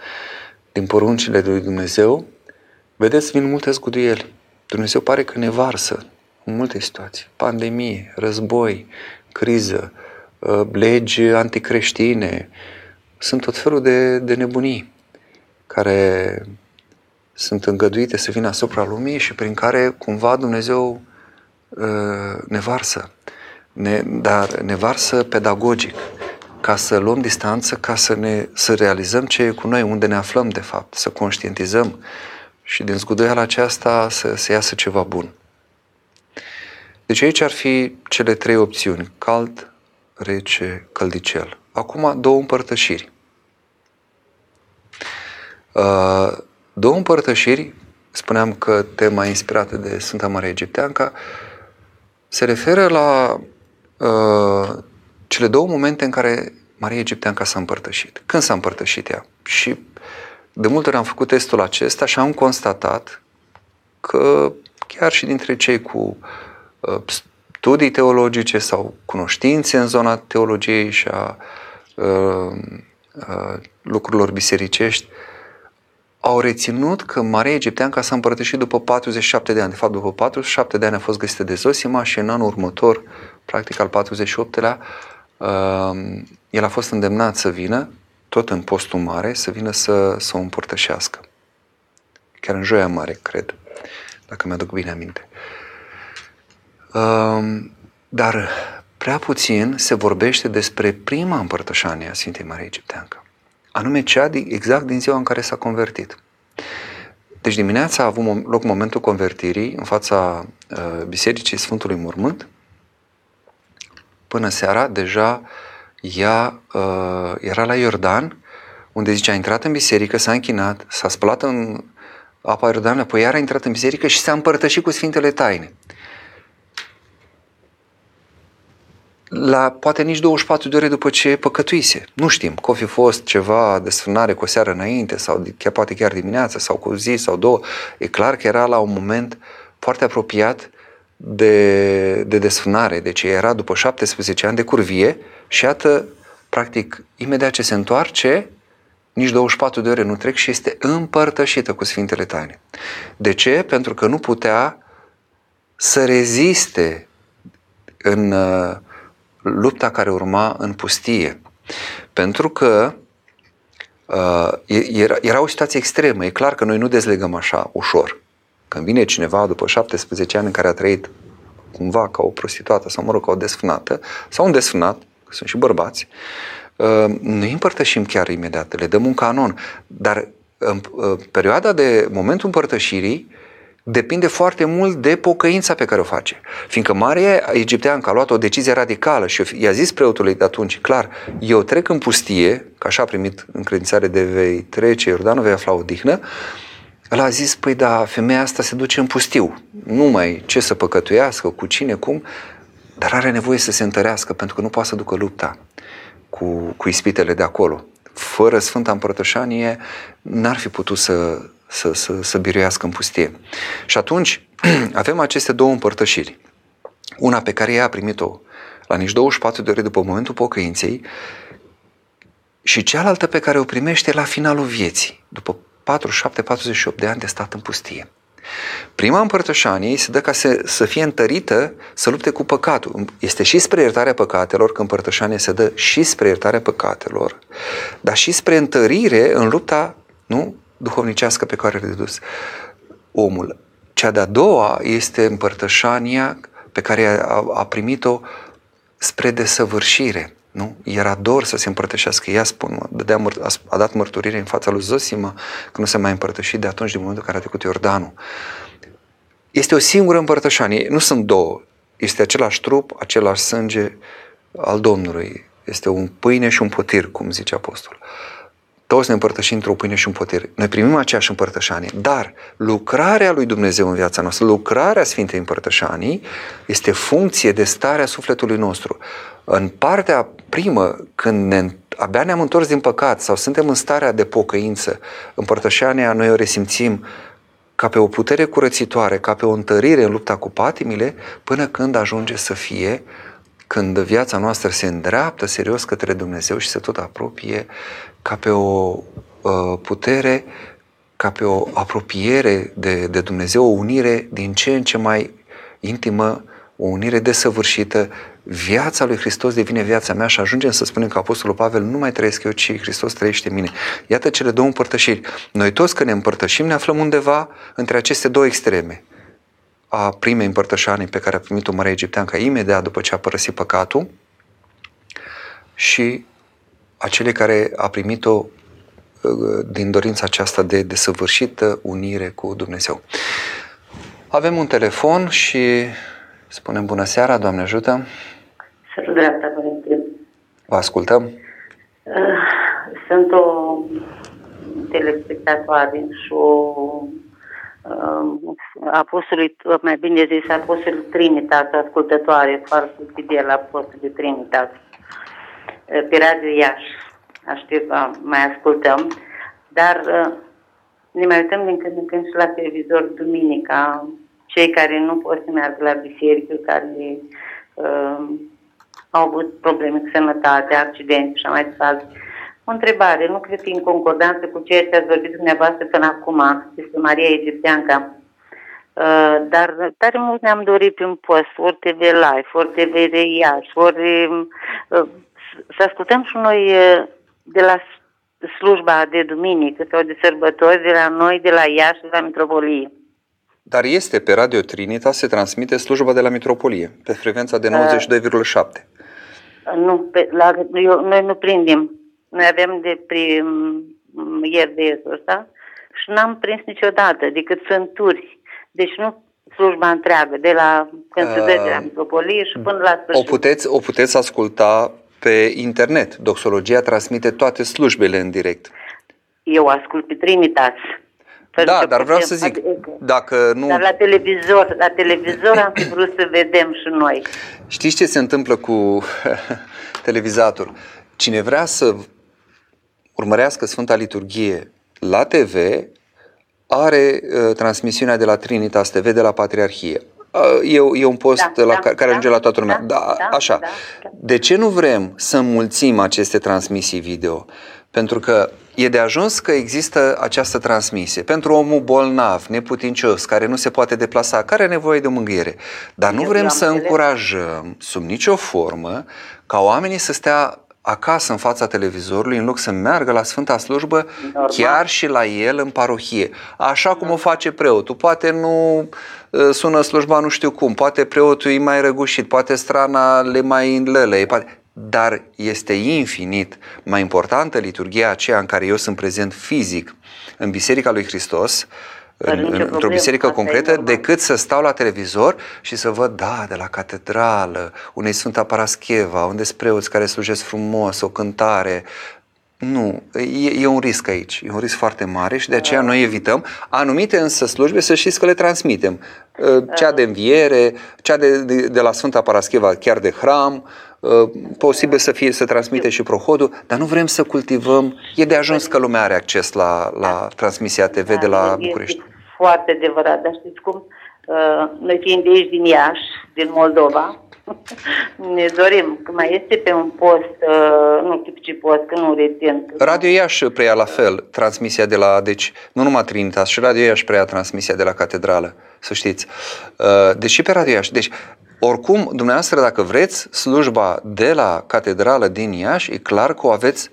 din poruncile lui Dumnezeu, vedeți, vin multe zguduieli. Dumnezeu pare că ne varsă în multe situații. Pandemie, război, criză, legi anticreștine, sunt tot felul de, de nebunii care sunt îngăduite să vină asupra lumii și prin care cumva Dumnezeu uh, ne varsă, ne, dar ne varsă pedagogic, ca să luăm distanță, ca să, ne, să realizăm ce e cu noi, unde ne aflăm de fapt, să conștientizăm și din zguduiala aceasta să, să iasă ceva bun. Deci aici ar fi cele trei opțiuni, cald, rece, căldicel. Acum două împărtășiri. Două împărtășiri, spuneam că tema inspirată de Sfânta Maria Egipteanca, se referă la uh, cele două momente în care Maria Egipteanca s-a împărtășit. Când s-a împărtășit ea? Și de multe ori am făcut testul acesta și am constatat că chiar și dintre cei cu uh, studii teologice sau cunoștințe în zona teologiei și a uh, uh, lucrurilor bisericești, au reținut că Maria Egipteanca s-a împărtășit după patruzeci și șapte de ani. De fapt, după patruzeci și șapte de ani a fost găsită de Zosima și în anul următor, practic al patruzeci și optulea, el a fost îndemnat să vină, tot în postul mare, să vină să, să o împărtășească. Chiar în Joia Mare, cred, dacă mi-aduc bine aminte. Dar prea puțin se vorbește despre prima împărtășanie a Sfintei Mariei Egipteanca, anume cea exact din ziua în care s-a convertit. Deci dimineața a avut loc momentul convertirii în fața Bisericii Sfântului Mormânt. Până seara deja ea uh, era la Iordan, unde zice a intrat în biserică, s-a închinat, s-a spălat în apa Iordanului, apoi iar a intrat în biserică și s-a împărtășit cu Sfintele Taine. La poate nici douăzeci și patru de ore după ce păcătuise. Nu știm, că o fi fost ceva desfrânare cu o seară înainte sau chiar, poate chiar dimineața sau cu o zi sau două. E clar că era la un moment foarte apropiat de, de desfrânare. Deci era după șaptesprezece ani de curvie și iată, practic, imediat ce se întoarce, nici douăzeci și patru de ore nu trec și este împărtășită cu Sfintele Taine. De ce? Pentru că nu putea să reziste în lupta care urma în pustie. Pentru că uh, era, era o situație extremă. E clar că noi nu dezlegăm așa ușor. Când vine cineva după șaptesprezece ani în care a trăit cumva ca o prostituată sau, mă rog, ca o desfânată sau un desfânat, că sunt și bărbați, uh, noi împărtășim chiar imediat, le dăm un canon. Dar în uh, perioada de momentul împărtășirii depinde foarte mult de pocăința pe care o face. Fiindcă Maria Egipteanca a luat o decizie radicală și i-a zis preotului de atunci, clar, eu trec în pustie, că așa a primit încredințare de vei trece Iordanul, vei afla odihnă, el a zis, păi da, femeia asta se duce în pustiu, nu mai ce să păcătuiască, cu cine, cum, dar are nevoie să se întărească, pentru că nu poate să ducă lupta cu, cu ispitele de acolo. Fără Sfânta Împărtășanie n-ar fi putut să Să, să, să biruiască în pustie. Și atunci avem aceste două împărtășiri. Una pe care ea a primit-o la nici douăzeci și patru de ore după momentul pocăinței și cealaltă pe care o primește la finalul vieții, după patruzeci și șapte patruzeci și opt de ani de stat în pustie. Prima împărtășanie se dă ca să, să fie întărită să lupte cu păcatul. Este și spre iertarea păcatelor, că împărtășanie se dă și spre iertarea păcatelor, dar și spre întărire în lupta, nu? Duhovnicească pe care a redus omul. Cea de-a doua este împărtășania pe care a, a primit-o spre desăvârșire. Nu? Era dor să se împărtășească. Ea spun, dădea, a dat mărturire în fața lui Zosima că nu se mai împărtășit de atunci, din momentul în care a trecut Iordanul. Este o singură împărtășanie, nu sunt două. Este același trup, același sânge al Domnului. Este un pâine și un potir, cum zice apostolul. Toți ne împărtășim într-o pâine și un potir. Noi primim aceeași împărtășanie, dar lucrarea lui Dumnezeu în viața noastră, lucrarea Sfintei Împărtășanii, este funcție de starea sufletului nostru. În partea primă, când ne, abia ne-am întors din păcat sau suntem în starea de pocăință, împărtășania noi o resimțim ca pe o putere curățitoare, ca pe o întărire în lupta cu patimile, până când ajunge să fie, când viața noastră se îndreaptă serios către Dumnezeu și se tot apropie ca pe o uh, putere, ca pe o apropiere de, de Dumnezeu, o unire din ce în ce mai intimă, o unire desăvârșită. Viața lui Hristos devine viața mea și ajungem să spunem că Apostolul Pavel, nu mai trăiesc eu, ci Hristos trăiește în mine. Iată cele două împărtășiri. Noi toți când ne împărtășim ne aflăm undeva între aceste două extreme. A primei împărtășanii pe care a primit-o Maria Egipteanca imediat după ce a părăsit păcatul și a celei care a primit-o din dorința aceasta de desăvârșită unire cu Dumnezeu. Avem un telefon și spunem bună seara, Doamne ajută! Să dreapta, Părinte! Vă ascultăm! Sunt o telespectatoare și o apostolii, mai bine zis, apostolii Trinitas, ascultătoare, foarte fidel apostolii Trinitas, pe Radio Iași, aștept, mai ascultăm, dar ne mai uităm din când în când și la televizor duminica, cei care nu pot să meargă la biserică, care uh, au avut probleme cu sănătatea, accidente și așa mai departe. O întrebare, nu cred că în concordanță cu ceea ce ați vorbit dumneavoastră până acum, despre Maria Egipteanca, uh, dar tare mult ne-am dorit prin post, ori T V Live, ori T V Iași, ori uh, să ascultăm și noi de la slujba de duminică sau de sărbători, de la noi, de la Iași, de la Mitropolie. Dar este pe Radio Trinitas, se transmite slujba de la Mitropolie, pe frecvența de nouăzeci și doi virgulă șapte. Nu, pe, la, eu, noi nu prindem. Noi avem de prim, ieri de ieri ăsta și n-am prins niciodată, decât sânturi. Deci nu slujba întreagă, de la când se dă de la Mitropolie și până la sfârșit. O puteți, o puteți asculta pe internet. Doxologia transmite toate slujbele în direct. Eu ascult pe Trinitas. Da, dar vreau să zic, dacă nu... Dar la televizor, la televizor am vrut să vedem și noi. Știți ce se întâmplă cu televizatorul? Cine vrea să urmărească Sfânta Liturghie la T V, are uh, transmisiunea de la Trinitas T V, de la Patriarhie. Uh, e, e un post da, la da, care da, ajunge la toată lumea. Da, da, da, așa. Da, da. De ce nu vrem să înmulțim aceste transmisii video? Pentru că e de ajuns că există această transmisie pentru omul bolnav, neputincios, care nu se poate deplasa, care are nevoie de o mângâiere. Dar nu Eu vrem să înțeles. încurajăm, sub nicio formă, ca oamenii să stea acasă în fața televizorului, în loc să meargă la Sfânta Slujbă, Normal. chiar și la el în parohie. Așa cum o face preotul. Poate nu sună slujba nu știu cum, poate preotul e mai răgușit, poate strana le mai înlălăie, poate... Dar este infinit mai importantă liturghia aceea în care eu sunt prezent fizic în Biserica lui Hristos, în, în, într-o biserică concretă, decât să stau la televizor și să văd, da, de la catedrală, unei Sfânta Parascheva, unde sunt preoți care slujesc frumos, o cântare. Nu, e, e un risc aici, e un risc foarte mare și de aceea noi evităm. Anumite însă slujbe, să știți că le transmitem. Cea de înviere, cea de, de, de la Sfânta Parascheva, chiar de hram, posibil să fie să transmite și prohodul, dar nu vrem să cultivăm. E de ajuns că lumea are acces la, la transmisia T V de la București. Foarte adevărat, dar știți cum? Noi fiind de aici din Iași, din Moldova, ne dorim, că mai este pe un post, nu știu ce post, că nu rețin. Radio Iași preia la fel transmisia de la, deci nu numai Trinitas, și Radio Iași preia transmisia de la Catedrală, să știți. Deci și pe Radio Iași. Deci oricum, dumneavoastră, dacă vreți, slujba de la Catedrală din Iași, e clar că o aveți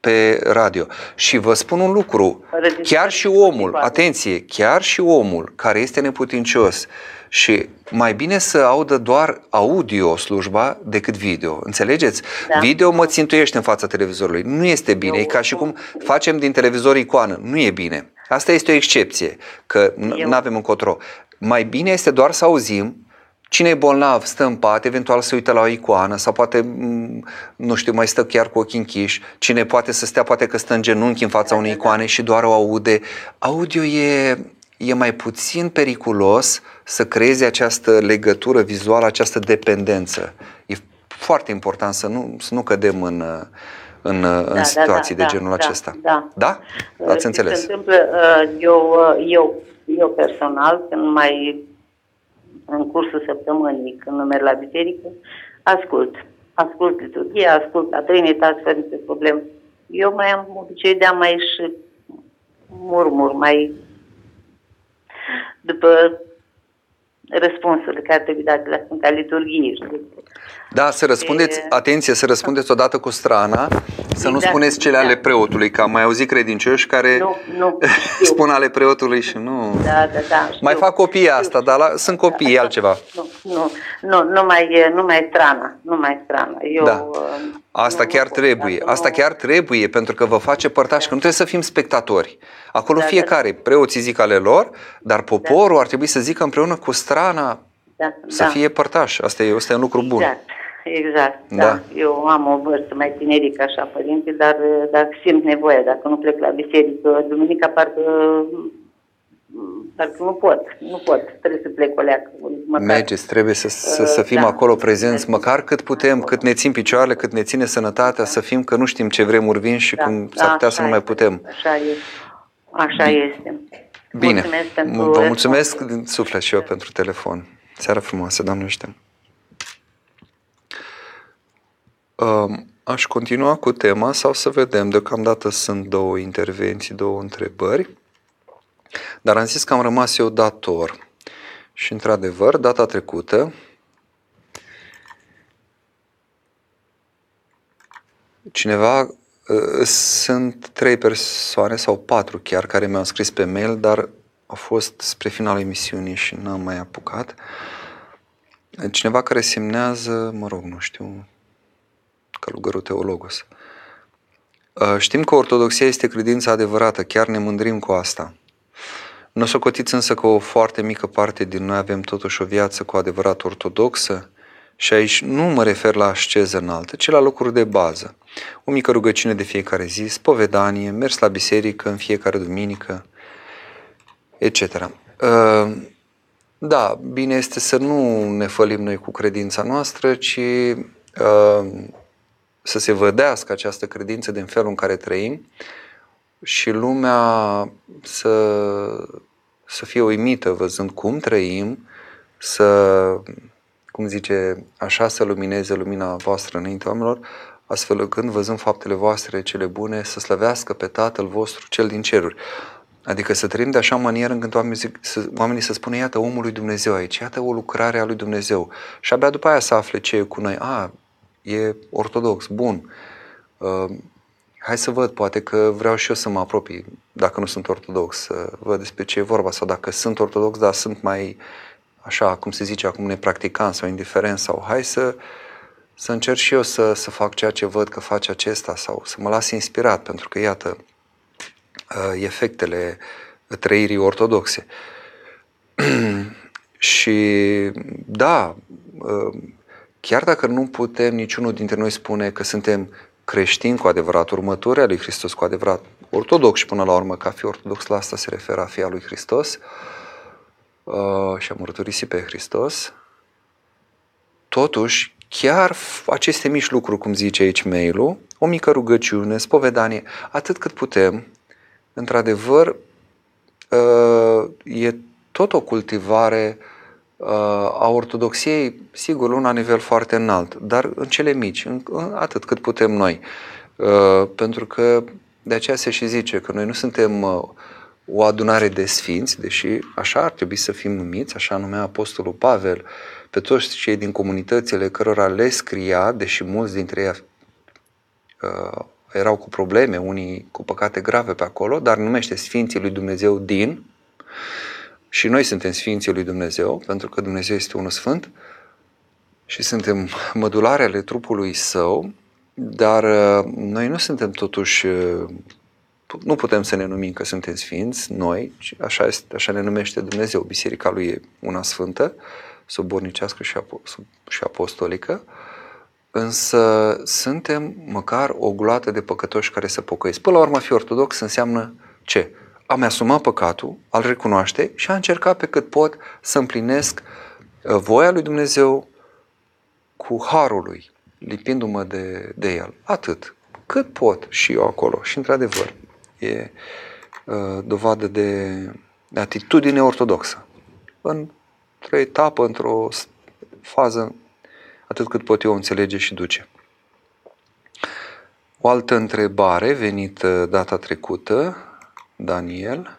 pe radio. Și vă spun un lucru, chiar și omul, atenție, chiar și omul care este neputincios și mai bine să audă doar audio slujba decât video, înțelegeți? Da. Video mă țintuiește în fața televizorului, nu este bine, eu, e ca și cum facem din televizor icoană, nu e bine. Asta este o excepție, că nu avem încotro. Mai bine este doar să auzim. Cine e bolnav stă în pat, eventual se uită la o icoană sau poate, nu știu, mai stă chiar cu ochii închiși. Cine poate să stea, poate că stă în genunchi în fața unei icoane și doar o aude. Audio e, e mai puțin periculos să creeze această legătură vizuală, această dependență. E foarte important să nu, să nu cădem în, în, da, în situații da, da, de genul da, acesta. Da? da? Ați înțeles? Se întâmplă, eu, eu, eu personal, când mai... în cursul săptămânii, când merg la biserică, ascult. Ascult liturghia, ascult la Trinitas, fără nicio problemă. Eu mai am obicei de a mai și murmur, mai... după răspunsurile care trebuie date la Sfânta Liturghie. Da, să răspundeți, e... atenție, să răspundeți odată cu strana, să nu exact, spuneți cele da. ale preotului, că am mai auzit credincioși care nu, nu, spun ale preotului și nu... Da, da, da, știu, mai fac copii asta, dar la, sunt copii, da, altceva. Nu, nu, nu, nu mai, nu mai strana, nu mai strana. Eu, da. Asta nu, chiar nu, trebuie, nu, asta chiar trebuie, pentru că vă face părtași, da. că nu trebuie să fim spectatori. Acolo da, fiecare, da. preoții zic ale lor, dar poporul da. ar trebui să zică împreună cu strana, da, să da. fie părtași. Asta e, asta e un lucru bun. Exact. Exact, da. da. Eu am o vârstă mai tinerică, așa, părinte, dar dacă simt nevoie, dacă nu plec la biserică, duminica parcă, parcă nu pot, nu pot, trebuie să plec o leacă. Mergeți, trebuie să, să, să fim da. acolo prezenți, măcar cât putem, cât ne țin picioarele, cât ne ține sănătatea, da. să fim, că nu știm ce vremuri vin și da. cum s-ar putea așa să nu mai putem. Așa este, așa Bine. este. Bine, mulțumesc vă mulțumesc din suflet și eu pentru telefon. Seara frumoasă, Doamne ajută. Aș continua cu tema sau să vedem, deocamdată sunt două intervenții, două întrebări, dar am zis că am rămas eu dator și într-adevăr data trecută cineva, sunt trei persoane sau patru chiar care mi-au scris pe mail, dar a fost spre finalul emisiunii și n-am mai apucat. Cineva care semnează, mă rog, nu știu, călugărul teologos. Știm că ortodoxia este credința adevărată, chiar ne mândrim cu asta. Nu o socotiți însă că o foarte mică parte din noi avem totuși o viață cu adevărat ortodoxă? Și aici nu mă refer la asceză înaltă, ci la lucruri de bază. O mică rugăciune de fiecare zi, spovedanie, mers la biserică în fiecare duminică, et cetera. Da, bine este să nu ne fălim noi cu credința noastră, ci să se vădească această credință din felul în care trăim și lumea să, să fie uimită văzând cum trăim, să... cum zice, așa să lumineze lumina voastră înaintea oamenilor, astfel încât, văzând faptele voastre cele bune, să slăvească pe Tatăl vostru cel din ceruri. Adică să trăim de așa manieră încât oamenii să, oamenii să spună, iată omul lui Dumnezeu aici, iată o lucrare a lui Dumnezeu. Și abia după aia să afle ce e cu noi. A, e ortodox, bun. Uh, hai să văd, poate că vreau și eu să mă apropii, dacă nu sunt ortodox, să văd despre ce e vorba. Sau dacă sunt ortodox, dar sunt mai... așa, cum se zice acum, nepracticant sau indiferent, sau hai să, să încerc și eu să, să fac ceea ce văd că face acesta sau să mă las inspirat, pentru că, iată, efectele trăirii ortodoxe. Și, da, chiar dacă nu putem, niciunul dintre noi spune că suntem creștini cu adevărat, următori al lui Hristos cu adevărat, ortodox și până la urmă, ca fi ortodox, la asta se referă a fi al lui Hristos, și a mărturisit pe Hristos. Totuși, chiar aceste mici lucruri, cum zice aici mail-ul, o mică rugăciune, spovedanie, atât cât putem, într-adevăr, e tot o cultivare a ortodoxiei, sigur, una la nivel foarte înalt, dar în cele mici, atât cât putem noi. Pentru că de aceea se și zice că noi nu suntem o adunare de sfinți, deși așa ar trebui să fim numiți, așa numea Apostolul Pavel, pe toți cei din comunitățile cărora le scria, deși mulți dintre ei uh, erau cu probleme, unii cu păcate grave pe acolo, dar numește Sfinții lui Dumnezeu din, și noi suntem Sfinții lui Dumnezeu, pentru că Dumnezeu este unul sfânt și suntem mădulare ale trupului său, dar uh, noi nu suntem totuși uh, nu putem să ne numim că suntem sfinți noi, așa, este, așa ne numește Dumnezeu. Biserica lui e una sfântă, sobornicească și, apo- și apostolică, însă suntem măcar o gloată de păcătoși care se pocăiesc. Până la urmă, fi ortodox înseamnă ce? Am asumat păcatul, a-l recunoaște și a încerca pe cât pot să împlinesc voia lui Dumnezeu cu harul lui, lipindu-mă de, de el. Atât. Cât pot și eu acolo. Și într-adevăr, e uh, dovadă de atitudine ortodoxă. Într-o etapă, într-o fază, atât cât pot eu înțelege și duce. O altă întrebare venită data trecută, Daniel.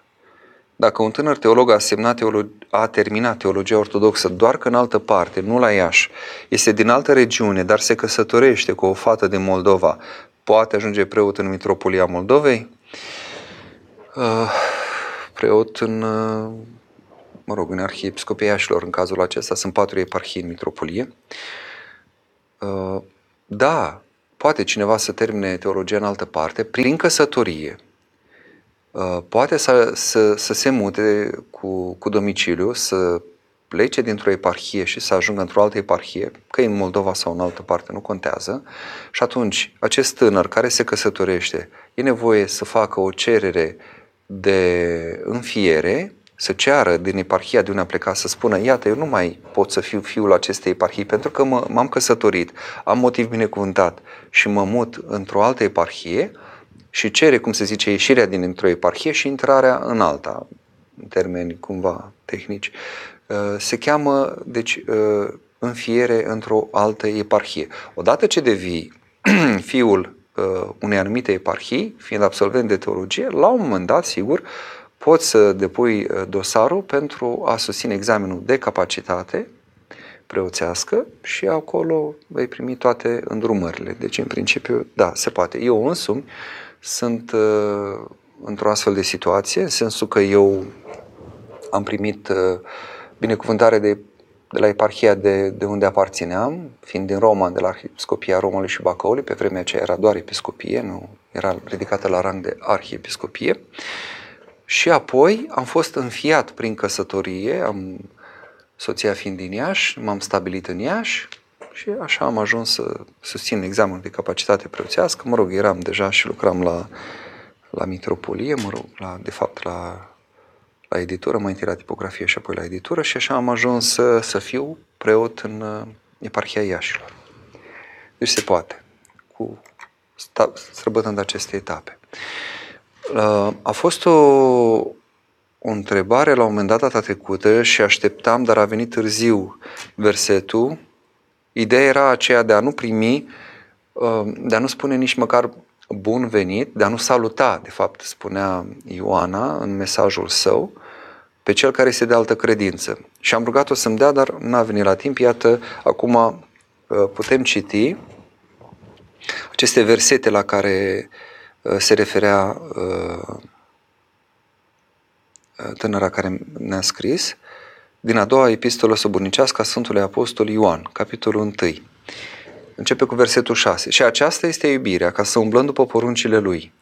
Dacă un tânăr teolog a, semnat teolo- a terminat teologia ortodoxă doar că în altă parte, nu la Iași, este din altă regiune, dar se căsătorește cu o fată din Moldova, poate ajunge preot în Mitropolia Moldovei? Uh, preot în, uh, mă rog, în Arhiepiscopia Iașilor, în cazul acesta, sunt patru eparhii în Mitropolie. Uh, da, poate cineva să termine teologia în altă parte, prin căsătorie. Uh, poate să, să, să se mute cu, cu domiciliu, să plece dintr-o eparhie și să ajungă într-o altă eparhie, că în Moldova sau în altă parte, nu contează, și atunci acest tânăr care se căsătorește e nevoie să facă o cerere de înfiere, să ceară din eparhia de unde a plecat, să spună, iată, eu nu mai pot să fiu fiul acestei eparhii pentru că m- m-am căsătorit, am motiv binecuvântat și mă mut într-o altă eparhie, și cere, cum se zice, ieșirea dintr-o eparhie și intrarea în alta, în termeni cumva tehnici. Se cheamă, deci, înfiere într-o altă eparhie. Odată ce devii fiul unei anumite eparhii, fiind absolvent de teologie, la un moment dat, sigur, poți să depui dosarul pentru a susține examenul de capacitate preoțească și acolo vei primi toate îndrumările. Deci, în principiu, da, se poate. Eu însumi sunt uh, într-o astfel de situație, în sensul că eu am primit uh, binecuvântare de, de la eparhia de, de unde aparțineam, fiind din Roma, de la Arhiepiscopia Romului și Bacăului. Pe vremea aceea era doar episcopie, nu era ridicată la rang de arhiepiscopie. Și apoi am fost înfiat prin căsătorie, am, soția fiind din Iași, m-am stabilit în Iași și așa am ajuns să susțin examenul de capacitate preoțească. Mă rog, eram deja și lucram la, la mitropolie, mă rog, la, de fapt la, la editură, mai întâi la tipografie și apoi la editură, și așa am ajuns să, să fiu preot în eparhia Iașilor. Deci se poate, cu sta, străbătând aceste etape. A fost o, o întrebare la un moment dat data trecută și așteptam, dar a venit târziu versetul. Ideea era aceea de a nu primi, de a nu spune nici măcar bun venit, de a nu saluta, de fapt, spunea Ioana în mesajul său, pe cel care este de altă credință. Și am rugat-o să-mi dea, dar n-a venit la timp. Iată, acum putem citi aceste versete la care se referea tânăra care ne-a scris, din a doua epistolă suburnicească a Sfântului Apostol Ioan, capitolul unu. Începe cu versetul șase. Și aceasta este iubirea, ca să umblăm după poruncile lui.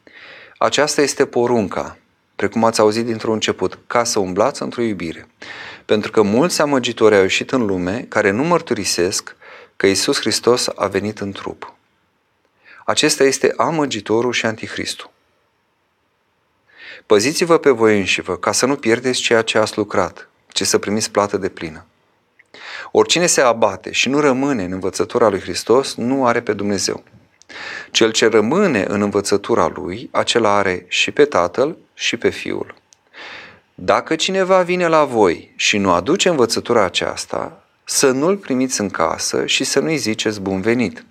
Aceasta este porunca, precum ați auzit dintr-un început, ca să umblați într-o iubire. Pentru că mulți amăgitori au ieșit în lume, care nu mărturisesc că Iisus Hristos a venit în trup. Acesta este amăgitorul și antichristul. Păziți-vă pe voi înșivă, ca să nu pierdeți ceea ce ați lucrat, ci să primiți plată de plină. Oricine se abate și nu rămâne în învățătura lui Hristos, nu are pe Dumnezeu. Cel ce rămâne în învățătura lui, acela are și pe Tatăl și pe Fiul. Dacă cineva vine la voi și nu aduce învățătura aceasta, să nu-l primiți în casă și să nu-i ziceți bun venit.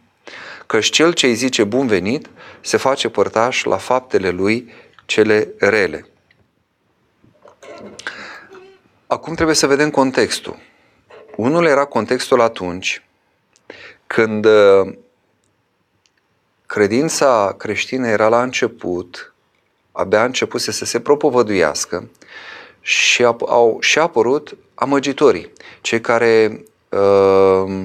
Căci cel ce îi zice bun venit se face părtaș la faptele lui cele rele. Acum trebuie să vedem contextul. Unul era contextul atunci când credința creștină era la început, abia începuse să se propovăduiască și au și apărut amăgitorii, cei care uh,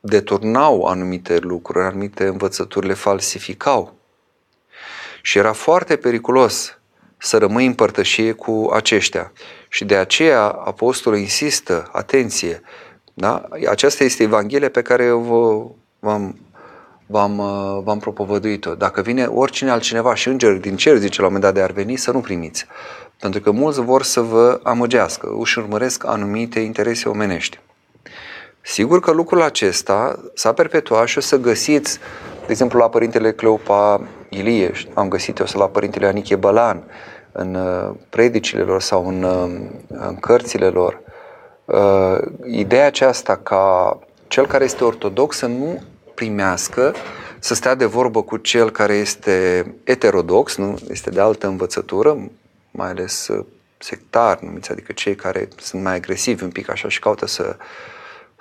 deturnau anumite lucruri, anumite învățături, le falsificau. Și era foarte periculos să rămâi în părtășie cu aceștia. Și de aceea apostolul insistă, atenție, da? Aceasta este Evanghelia pe care eu vă, v-am, v-am, v-am propovăduit-o. Dacă vine oricine altcineva și înger din cer, zice la un moment dat de ar veni, să nu primiți. Pentru că mulți vor să vă amăgească, își urmăresc anumite interese omenești. Sigur că lucrul acesta s-a perpetuat și o să găsiți, de exemplu, la Părintele Cleopa Ilie, am găsit-o la Părintele Aniche Balan, în predicile lor sau în, în cărțile lor. Ideea aceasta ca cel care este ortodox să nu primească, să stea de vorbă cu cel care este heterodox, nu este de altă învățătură, mai ales sectar, numiți, adică cei care sunt mai agresivi un pic așa și caută să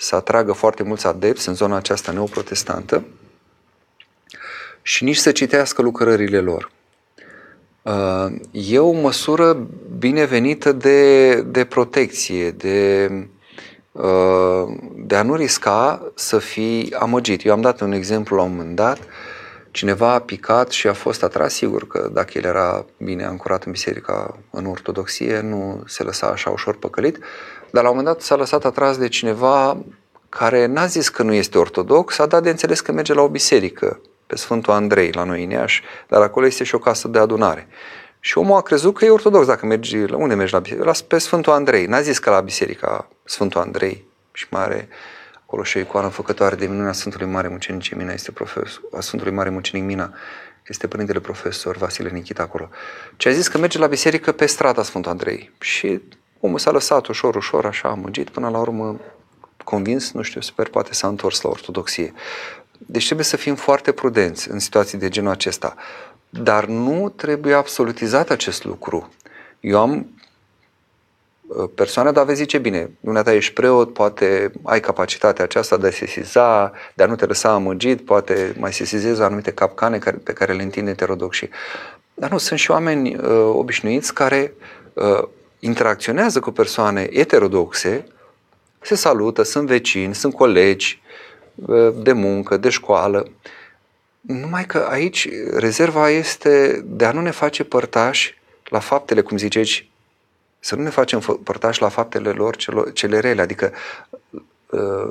să atragă foarte mulți adepți în zona aceasta neoprotestantă, și nici să citească lucrările lor. E o măsură binevenită de, de protecție, de, de a nu risca să fii amăgit. Eu am dat un exemplu la un moment dat, cineva a picat și a fost atras, sigur că dacă el era bine ancorat în biserica, în ortodoxie, nu se lăsa așa ușor păcălit, dar la un moment dat s-a lăsat atras de cineva care n-a zis că nu este ortodox, a dat de înțeles că merge la o biserică, pe Sfântul Andrei, la noi în Iași, dar acolo este și o casă de adunare. Și omul a crezut că e ortodox, dacă mergi, unde mergi la biserică? La, pe Sfântul Andrei, n-a zis că la biserica Sfântul Andrei, și mai are acolo și o icoană făcătoare de minune a Sfântului Mare Mucenic Mina, este profesor, a Sfântului Mare Mucenic Mina, este părintele profesor Vasile Nichit acolo. Și a zis că merge la biserică pe strada Sfântul Andrei și omul s-a lăsat ușor, ușor, așa, amăgit, până la urmă, convins, nu știu, sper, poate s-a întors la ortodoxie. Deci trebuie să fim foarte prudenți în situații de genul acesta. Dar nu trebuie absolutizat acest lucru. Eu am persoană, dar vei zice, bine, dumneata ești preot, poate ai capacitatea aceasta de a sesiza, de a nu te lăsa amăgit, poate mai sesizezi anumite capcane care, pe care le întinde heterodoxii. Dar nu, sunt și oameni uh, obișnuiți care uh, interacționează cu persoane heterodoxe, se salută, sunt vecini, sunt colegi uh, de muncă, de școală. Numai că aici rezerva este de a nu ne face părtași la faptele, cum ziceți, să nu ne facem părtași la faptele lor cele rele, adică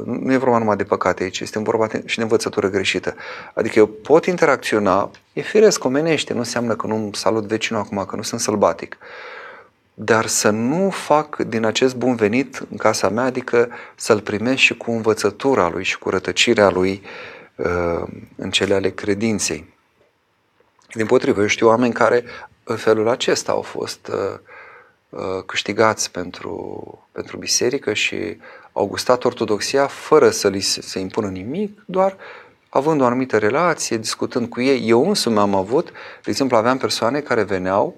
nu e vorba numai de păcate aici, este vorba și de învățătură greșită. Adică eu pot interacționa, e firesc, omenește, nu înseamnă că nu salut vecinul acum, că nu sunt sălbatic, dar să nu fac din acest bun venit în casa mea, adică să-l primesc și cu învățătura lui și cu rătăcirea lui în cele ale credinței. Dimpotrivă, eu știu oameni care în felul acesta au fost câștigați pentru, pentru biserică și au gustat ortodoxia fără să li se, se impună nimic, doar având o anumită relație, discutând cu ei. Eu însumi am avut, de exemplu, aveam persoane care veneau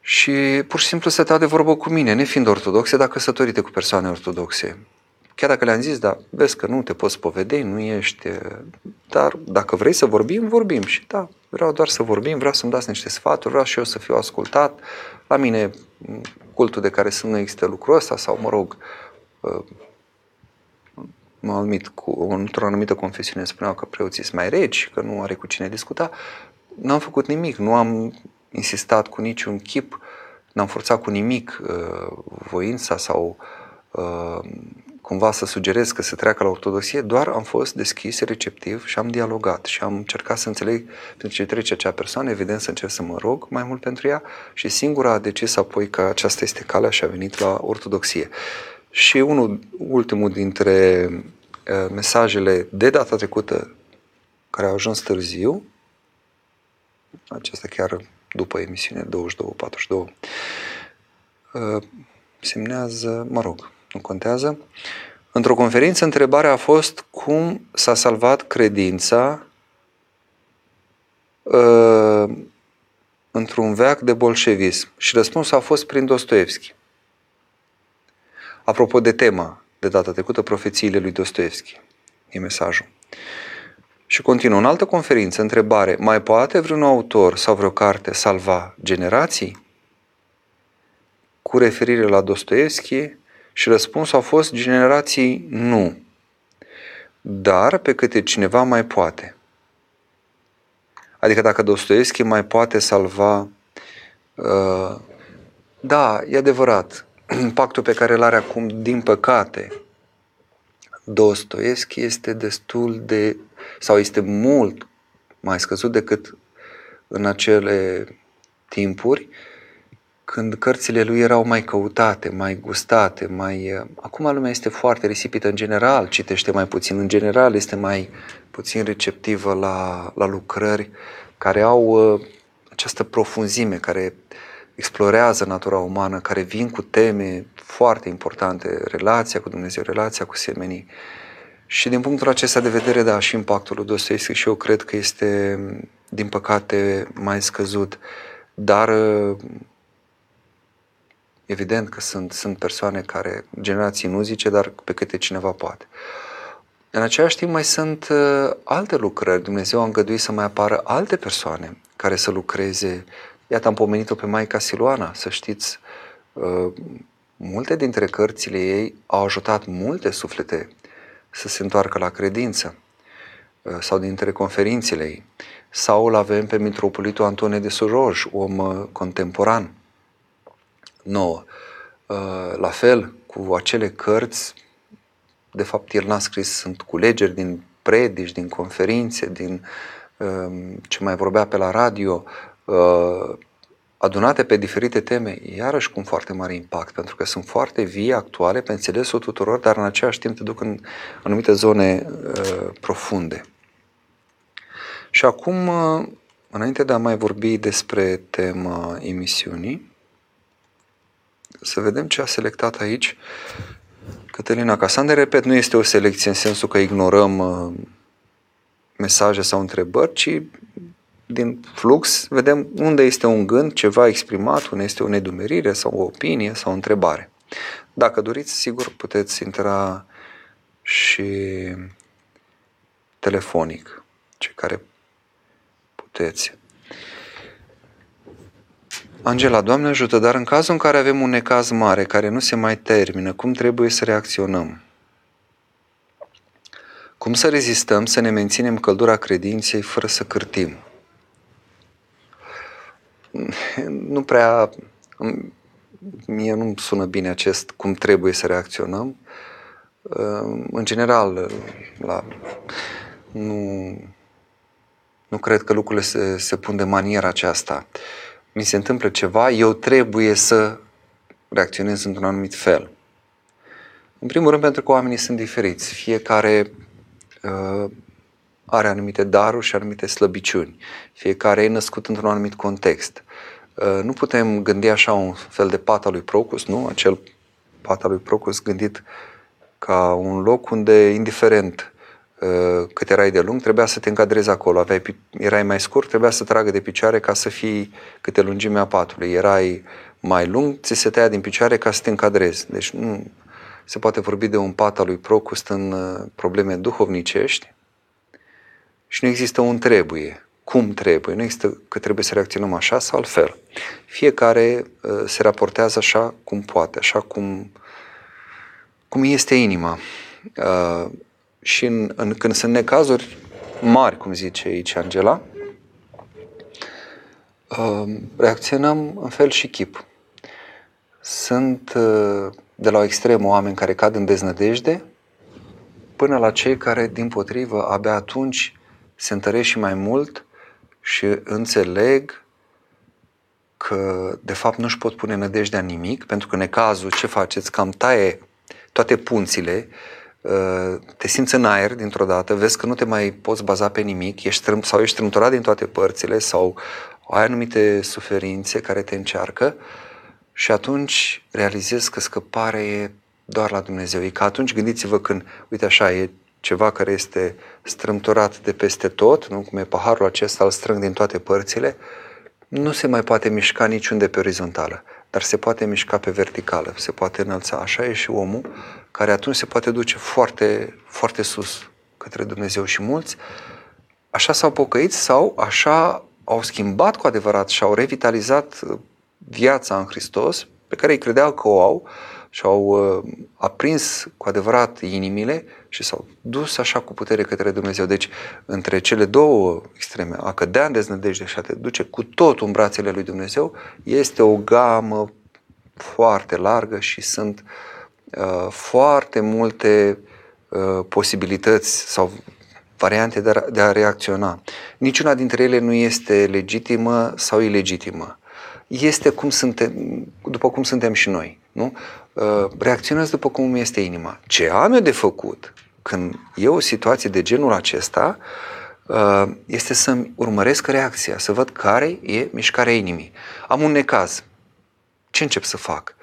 și pur și simplu stăteau de vorbă cu mine, nefiind ortodoxe, dar căsătorite cu persoane ortodoxe. Chiar dacă le-am zis, da, vezi că nu te poți povedi, nu ești, dar dacă vrei să vorbim, vorbim. Și da, vreau doar să vorbim, vreau să-mi dați niște sfaturi, vreau și eu să fiu ascultat. La mine, cultul de care sunt, nu există lucrul ăsta, sau, mă rog, mă admit, cu, într-o anumită confesiune spuneau că preoții sunt mai reci, că nu are cu cine discuta. N-am făcut nimic, nu am insistat cu niciun chip, n-am forțat cu nimic voința sau cumva să sugerez că se treacă la ortodoxie, doar am fost deschis, receptiv și am dialogat și am încercat să înțeleg pentru ce trece acea persoană, evident să încerc să mă rog mai mult pentru ea și singura a decis apoi că aceasta este calea și a venit la ortodoxie. Și unul, ultimul dintre uh, mesajele de data trecută care au ajuns târziu, acesta chiar după emisiune douăzeci și doi patruzeci și doi, uh, semnează, mă rog, nu contează. Într-o conferință, întrebarea a fost cum s-a salvat credința uh, într-un veac de bolșevism. Și răspunsul a fost prin Dostoievski. Apropo de tema de data trecută, profețiile lui Dostoievski. E mesajul. Și continuă. În altă conferință, întrebare. Mai poate vreun autor sau vreo carte salva generații? Cu referire la Dostoievski, și răspunsul a fost generații nu, dar pe câte cineva mai poate. Adică dacă Dostoievski mai poate salva, uh, da, e adevărat, impactul pe care îl are acum, din păcate, Dostoievski este destul de, sau este mult mai scăzut decât în acele timpuri, când cărțile lui erau mai căutate, mai gustate, mai... Acum lumea este foarte risipită în general, citește mai puțin în general, este mai puțin receptivă la, la lucrări care au uh, această profunzime, care explorează natura umană, care vin cu teme foarte importante, relația cu Dumnezeu, relația cu semenii. Și din punctul acesta de vedere, da, și impactul lui Dostoievski și eu cred că este, din păcate, mai scăzut. Dar... Uh, Evident că sunt, sunt persoane care, generații nu zice, dar pe câte cineva poate. În același timp mai sunt uh, alte lucrări. Dumnezeu a îngăduit să mai apară alte persoane care să lucreze. Iată, am pomenit-o pe Maica Siluana, să știți, uh, multe dintre cărțile ei au ajutat multe suflete să se întoarcă la credință uh, sau dintre conferințele ei. Sau îl avem pe Mitropolitul Antonie de Suroș, om uh, contemporan. nouă. La fel, cu acele cărți, de fapt el n-a scris, sunt culegeri din predici, din conferințe, din ce mai vorbea pe la radio, adunate pe diferite teme, iarăși cu un foarte mare impact, pentru că sunt foarte vii, actuale, pe înțelesul tuturor, dar în același timp te duc în anumite zone profunde. Și acum, înainte de a mai vorbi despre tema emisiunii, să vedem ce a selectat aici Cătălina Casandre. Repet, nu este o selecție în sensul că ignorăm uh, mesaje sau întrebări, ci din flux vedem unde este un gând, ceva exprimat, unde este o nedumerire sau o opinie sau o întrebare. Dacă doriți, sigur, puteți intra și telefonic, cei care puteți. Angela, Doamne ajută, dar în cazul în care avem un necaz mare, care nu se mai termină, cum trebuie să reacționăm? Cum să rezistăm, să ne menținem căldura credinței fără să cârtim? Nu prea... Mie nu-mi sună bine acest cum trebuie să reacționăm. În general, la, nu, nu cred că lucrurile se, se pun de maniera aceasta. Mi se întâmplă ceva, eu trebuie să reacționez într-un anumit fel. În primul rând pentru că oamenii sunt diferiți. Fiecare uh, are anumite daruri și anumite slăbiciuni. Fiecare e născut într-un anumit context. Uh, nu putem gândi așa un fel de pat al lui Procus, nu? Acel pat al lui Procus gândit ca un loc unde, indiferent uh, cât erai de lung, trebuia să te încadrezi acolo. Aveai, erai mai scurt, trebuia să tragă de picioare ca să fii câte lungimea patului. Erai mai lung, ți se tăia din picioare ca să te încadrezi. Deci nu se poate vorbi de un pat al lui Procust în uh, probleme duhovnicești și nu există un trebuie. Cum trebuie? Nu există că trebuie să reacționăm așa sau altfel. Fiecare uh, se raportează așa cum poate, așa cum cum este inima. Uh, și în, în, când sunt necazuri mari, cum zice aici Angela, uh, reacționăm în fel și chip. Sunt uh, de la o extremă oameni care cad în deznădejde până la cei care, din potrivă, abia atunci se întăresc și mai mult și înțeleg că, de fapt, nu-și pot pune nădejdea nimic, pentru că în necazul, ce faceți? Cam taie toate punțile, te simți în aer dintr-o dată, vezi că nu te mai poți baza pe nimic, ești trâm- sau ești trâmtorat din toate părțile sau ai anumite suferințe care te încearcă și atunci realizezi că scăparea e doar la Dumnezeu. E ca atunci, gândiți-vă când, uite așa, e ceva care este strâmtorat de peste tot, nu? Cum e paharul acesta, îl strâng din toate părțile, nu se mai poate mișca niciunde pe orizontală, dar se poate mișca pe verticală, se poate înălța. Așa e și omul, care atunci se poate duce foarte, foarte sus către Dumnezeu și mulți. Așa s-au pocăit sau așa au schimbat cu adevărat și au revitalizat viața în Hristos, pe care ei credeau că o au, și-au aprins cu adevărat inimile și s-au dus așa cu putere către Dumnezeu. Deci, între cele două extreme, a cădea în deznădejde și a te duce cu totul în brațele lui Dumnezeu, este o gamă foarte largă și sunt uh, foarte multe uh, posibilități sau variante de a, de a reacționa. Niciuna dintre ele nu este legitimă sau ilegitimă. Este cum suntem, după cum suntem și noi. Nu? Reacționează după cum este inima. Ce am eu de făcut când e o situație de genul acesta este să-mi urmăresc reacția, să văd care e mișcarea inimii. Am un necaz. Ce încep să fac?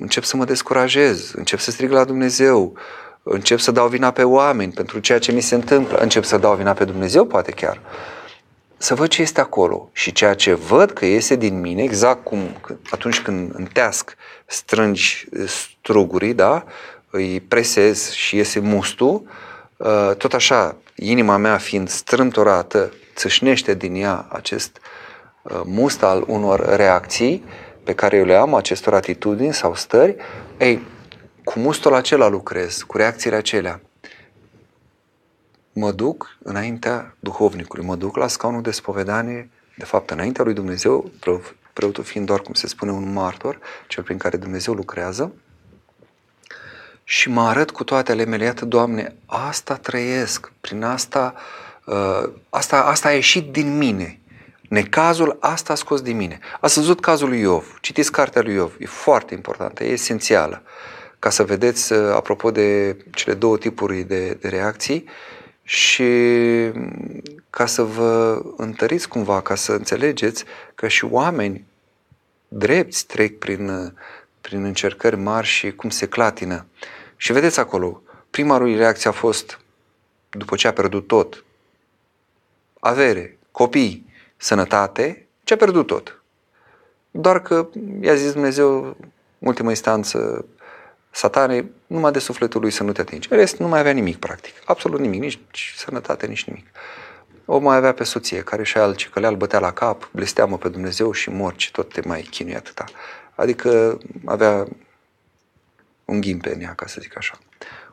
Încep să mă descurajez, încep să strig la Dumnezeu, încep să dau vina pe oameni pentru ceea ce mi se întâmplă, încep să dau vina pe Dumnezeu, poate chiar. Să văd ce este acolo și ceea ce văd că iese din mine, exact cum atunci când înteasc, strângi strugurii, da? Îi presez și iese mustul, tot așa, inima mea fiind strâmtorată, țâșnește din ea acest must al unor reacții pe care eu le am, acestor atitudini sau stări. Ei, cu mustul acela lucrez, cu reacțiile acelea. Mă duc înaintea duhovnicului, mă duc la scaunul de spovedanie, de fapt înaintea lui Dumnezeu, preotul fiind doar, cum se spune, un martor, cel prin care Dumnezeu lucrează, și mă arăt cu toate ale mele, iată, Doamne, asta trăiesc, prin asta, ă, asta, asta a ieșit din mine, necazul asta a scos din mine. Ați văzut cazul lui Iov, citiți cartea lui Iov, e foarte importantă, e esențială, ca să vedeți, apropo de cele două tipuri de, de reacții, și ca să vă întăriți cumva, ca să înțelegeți că și oameni drepți trec prin, prin încercări mari și cum se clatină. Și vedeți acolo, prima lui reacție a fost, după ce a pierdut tot, avere, copii, sănătate, ce-a pierdut tot. Doar că i-a zis Dumnezeu, în ultimă instanță, Satane, numai de sufletul lui să nu te atingi. În rest, nu mai avea nimic, practic. Absolut nimic, nici sănătate, nici nimic. O mai avea pe soție, care și al cicălea, îl bătea la cap, blesteamă pe Dumnezeu și morci, tot te mai chinui atâta. Adică avea un ghim pe ea, ca să zic așa,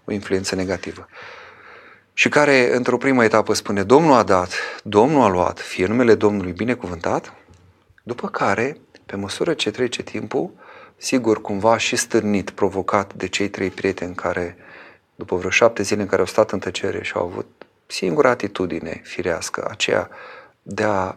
o influență negativă. Și care, într-o primă etapă, spune, Domnul a dat, Domnul a luat, fie numele Domnului binecuvântat, după care, pe măsură ce trece timpul, sigur, cumva și stârnit, provocat de cei trei prieteni care, după vreo șapte zile în care au stat în tăcere și au avut singura atitudine firească, aceea de a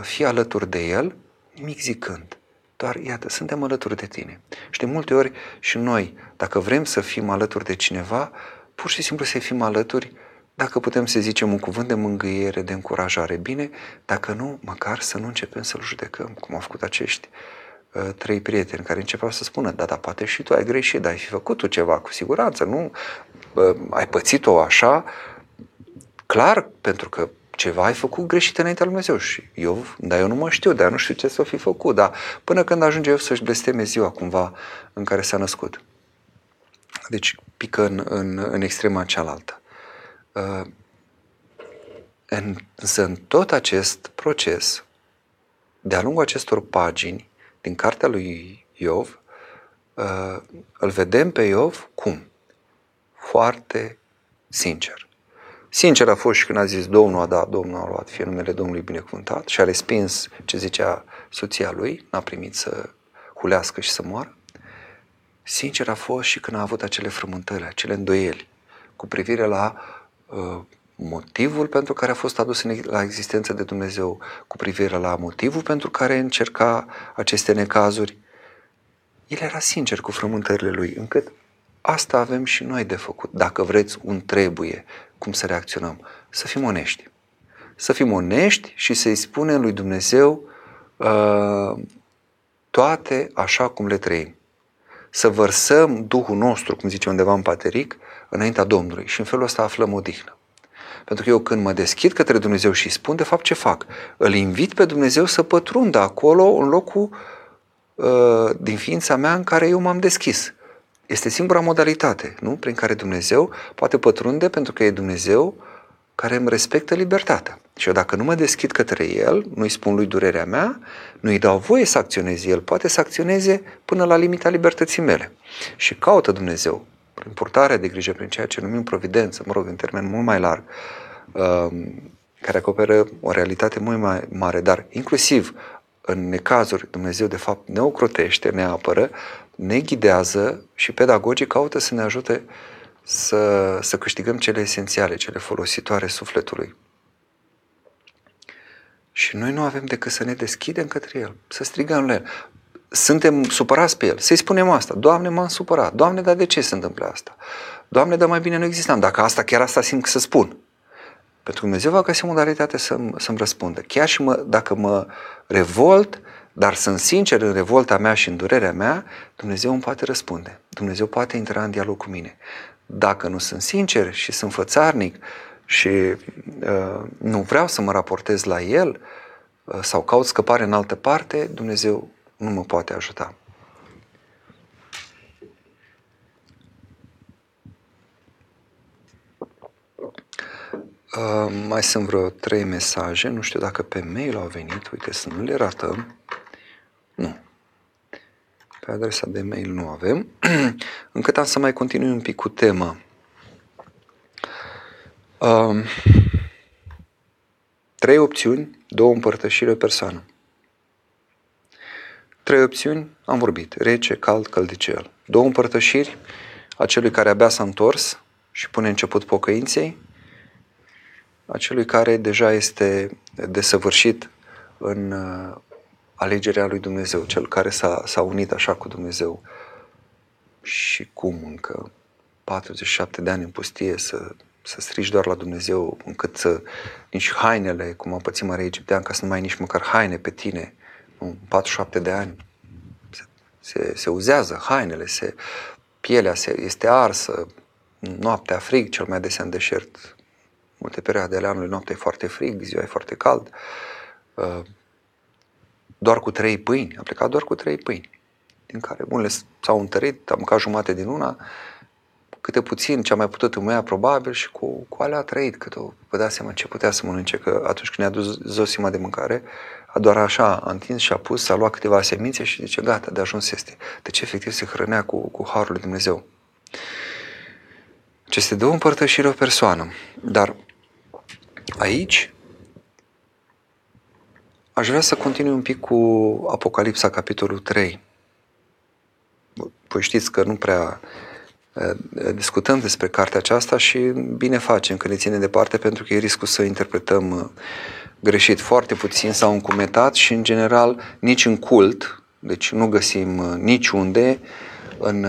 fi alături de el, nimic zicând. Doar, iată, suntem alături de tine. Și de multe ori și noi, dacă vrem să fim alături de cineva, pur și simplu să fim alături, dacă putem să zicem un cuvânt de mângâiere, de încurajare, bine, dacă nu, măcar să nu începem să-l judecăm, cum au făcut acești uh, trei prieteni care începeau să spună, da, dar poate și tu ai greșit, dar ai fi făcut tu ceva, cu siguranță, nu? Uh, ai pățit-o așa, clar, pentru că ceva ai făcut greșit înaintea lui Dumnezeu și Iov, dar eu nu mă știu, dar nu știu ce s-o fi făcut, dar până când ajunge Iov să-și blesteme ziua cumva în care s-a născut. Deci pică în, în, în extrema cealaltă. Uh, în, însă în tot acest proces, de-a lungul acestor pagini din cartea lui Iov, uh, îl vedem pe Iov cum? Foarte sincer. Sincer a fost și când a zis Domnul a dat, Domnul a luat, fie numele Domnului binecuvântat, și a respins ce zicea soția lui, n-a primit să hulească și să moară. Sincer a fost și când a avut acele frământări, acele îndoieli cu privire la uh, motivul pentru care a fost adus în, la existență de Dumnezeu, cu privire la motivul pentru care încerca aceste necazuri. El era sincer cu frământările lui, încât asta avem și noi de făcut. Dacă vreți, un trebuie cum să reacționăm. Să fim onești. Să fim onești și să-i spunem lui Dumnezeu uh, toate așa cum le trăim. Să vărsăm Duhul nostru, cum zice undeva în Pateric, înaintea Domnului și în felul ăsta aflăm odihnă. Pentru că eu când mă deschid către Dumnezeu și îi spun, de fapt ce fac? Îl invit pe Dumnezeu să pătrundă acolo în locul uh, din ființa mea în care eu m-am deschis. Este singura modalitate, nu? Prin care Dumnezeu poate pătrunde, pentru că e Dumnezeu care îmi respectă libertatea. Și eu dacă nu mă deschid către El, nu-i spun lui durerea mea, nu-i dau voie să acționeze, El poate să acționeze până la limita libertății mele. Și caută Dumnezeu, prin purtarea de grijă, prin ceea ce numim providență, mă rog, în termen mult mai larg, care acoperă o realitate mult mai mare, dar inclusiv în necazuri Dumnezeu de fapt ne ocrotește, ne apără, ne ghidează și pedagogii caută să ne ajute să, să câștigăm cele esențiale, cele folositoare sufletului. Și noi nu avem decât să ne deschidem către El, să strigăm la El. Suntem supărați pe El, să-i spunem asta. Doamne, m-am supărat. Doamne, dar de ce se întâmplă asta? Doamne, dar mai bine nu existam. Dacă asta, chiar asta simt să spun. Pentru că Dumnezeu va găsi modalitate să-mi, să-mi răspundă. Chiar și mă, dacă mă revolt, dar sunt sincer în revolta mea și în durerea mea, Dumnezeu îmi poate răspunde. Dumnezeu poate intra în dialog cu mine. Dacă nu sunt sincer și sunt fățarnic și uh, nu vreau să mă raportez la El uh, sau caut scăpare în altă parte, Dumnezeu nu mă poate ajuta. Uh, mai sunt vreo trei mesaje, nu știu dacă pe mail au venit, uite să nu le ratăm. Nu. Pe adresa de mail nu avem. Încât am să mai continui un pic cu tema. Um, trei opțiuni, două împărtășiri, o persoană. Trei opțiuni, am vorbit. Rece, cald, căldicel. Două împărtășiri, acelui care abia s-a întors și pune început pocăinței, acelui care deja este desăvârșit în alegerea lui Dumnezeu, cel care s-a, s-a unit așa cu Dumnezeu. Și cum încă patruzeci și șapte de ani în pustie să, să strigi doar la Dumnezeu, încât să, nici hainele, cum a pățit Maria Egipteanca, să nu mai ai nici măcar haine pe tine. În patruzeci și șapte de ani se, se, se uzează hainele, se, pielea se, este arsă, noaptea frig, cel mai adesea în deșert, Multe perioade ale anului, noaptea e foarte frig, ziua e foarte cald. Doar cu trei pâini, am plecat doar cu trei pâini, din care bunele s-au întărit, am mâncat jumate din una, câte puțin ce am mai putut îmi ia probabil și cu, cu alea a trăit, că vă dați seama ce putea să mănânce, că atunci când ne-a dus Zosima de mâncare, a doar așa a întins și a pus, s-a luat câteva semințe și zice, gata, de ajuns este. Deci efectiv se hrănea cu, cu harul lui Dumnezeu. Aceste două împărtășiri o persoană, dar aici aș vrea să continui un pic cu Apocalipsa, capitolul trei. Păi știți că nu prea discutăm despre cartea aceasta și bine facem că ne ținem departe, pentru că e riscul să interpretăm greșit. Foarte puțin s-au încumetat și în general nici în cult, deci nu găsim niciunde în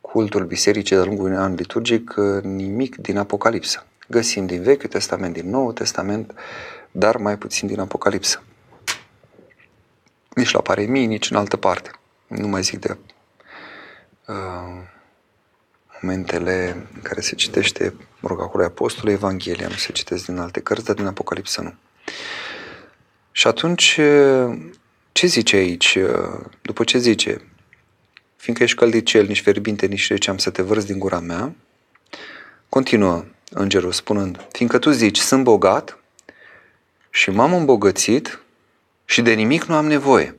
cultul bisericii de-a lungul unui an liturgic nimic din Apocalipsă. Găsim din Vechiul Testament, din Noul Testament, dar mai puțin din Apocalipsă. Nici la Paremii, nici în altă parte. Nu mai zic de uh, momentele în care se citește, mă rog, acolo Apostolul, Evanghelia, nu se citesc din alte cărți, dar din Apocalipsă nu. Și atunci, ce zice aici? După ce zice, fiindcă ești căldicel, nici fierbinte, nici rece, am să te vârți din gura mea, continuă îngerul spunând, fiindcă tu zici, sunt bogat, și m-am îmbogățit și de nimic nu am nevoie.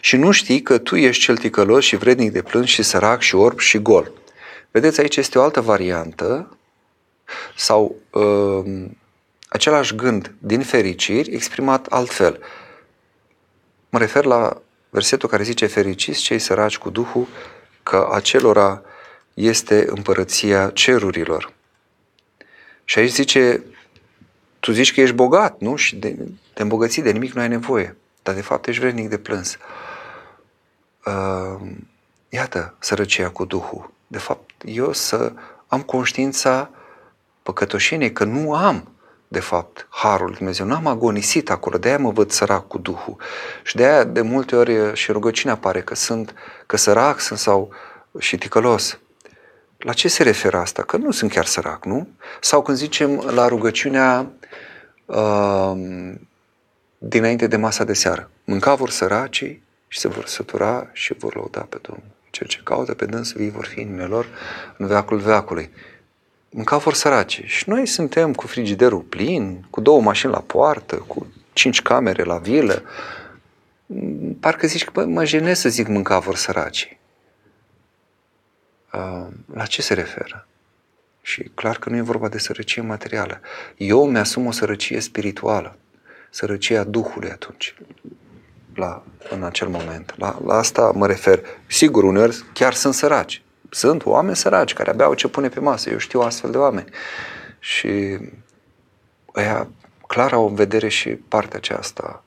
Și nu știi că tu ești cel ticălos și vrednic de plâns și sărac și orb și gol. Vedeți, aici este o altă variantă sau uh, același gând din fericiri exprimat altfel. Mă refer la versetul care zice fericiți cei săraci cu Duhul, că acelora este împărăția cerurilor. Și aici zice, tu zici că ești bogat, nu? Și de, te îmbogății, de nimic nu ai nevoie. Dar de fapt ești vrednic de plâns. Uh, iată sărăcia cu Duhul. De fapt eu să am conștiința păcătoșeniei că nu am, de fapt, harul lui Dumnezeu. N-am agonisit acolo, de-aia mă văd sărac cu Duhul. Și de-aia de multe ori și rugăciunea apare că sunt, că sărac sunt sau și ticălos. La ce se referă asta? Că nu sunt chiar sărac, nu? Sau când zicem la rugăciunea uh, dinainte de masa de seară. Mânca vor săracii și se vor sătura și vor lăuda pe Domnul. Cel ce caută pe Dâns, vii vor fi inimile lor în veacul veacului. Mânca vor săracii. Și noi suntem cu frigiderul plin, cu două mașini la poartă, cu cinci camere la vilă. Parcă zici că bă, mă jenesc să zic mânca vor săracii. La ce se referă? Și clar că nu e vorba de sărăcie materială. Eu mi-asum o sărăcie spirituală, sărăcia Duhului atunci, la, în acel moment. La, la asta mă refer. Sigur, uneori chiar sunt săraci. Sunt oameni săraci care abia au ce pune pe masă. Eu știu astfel de oameni. Și ăia clar au în vedere și partea aceasta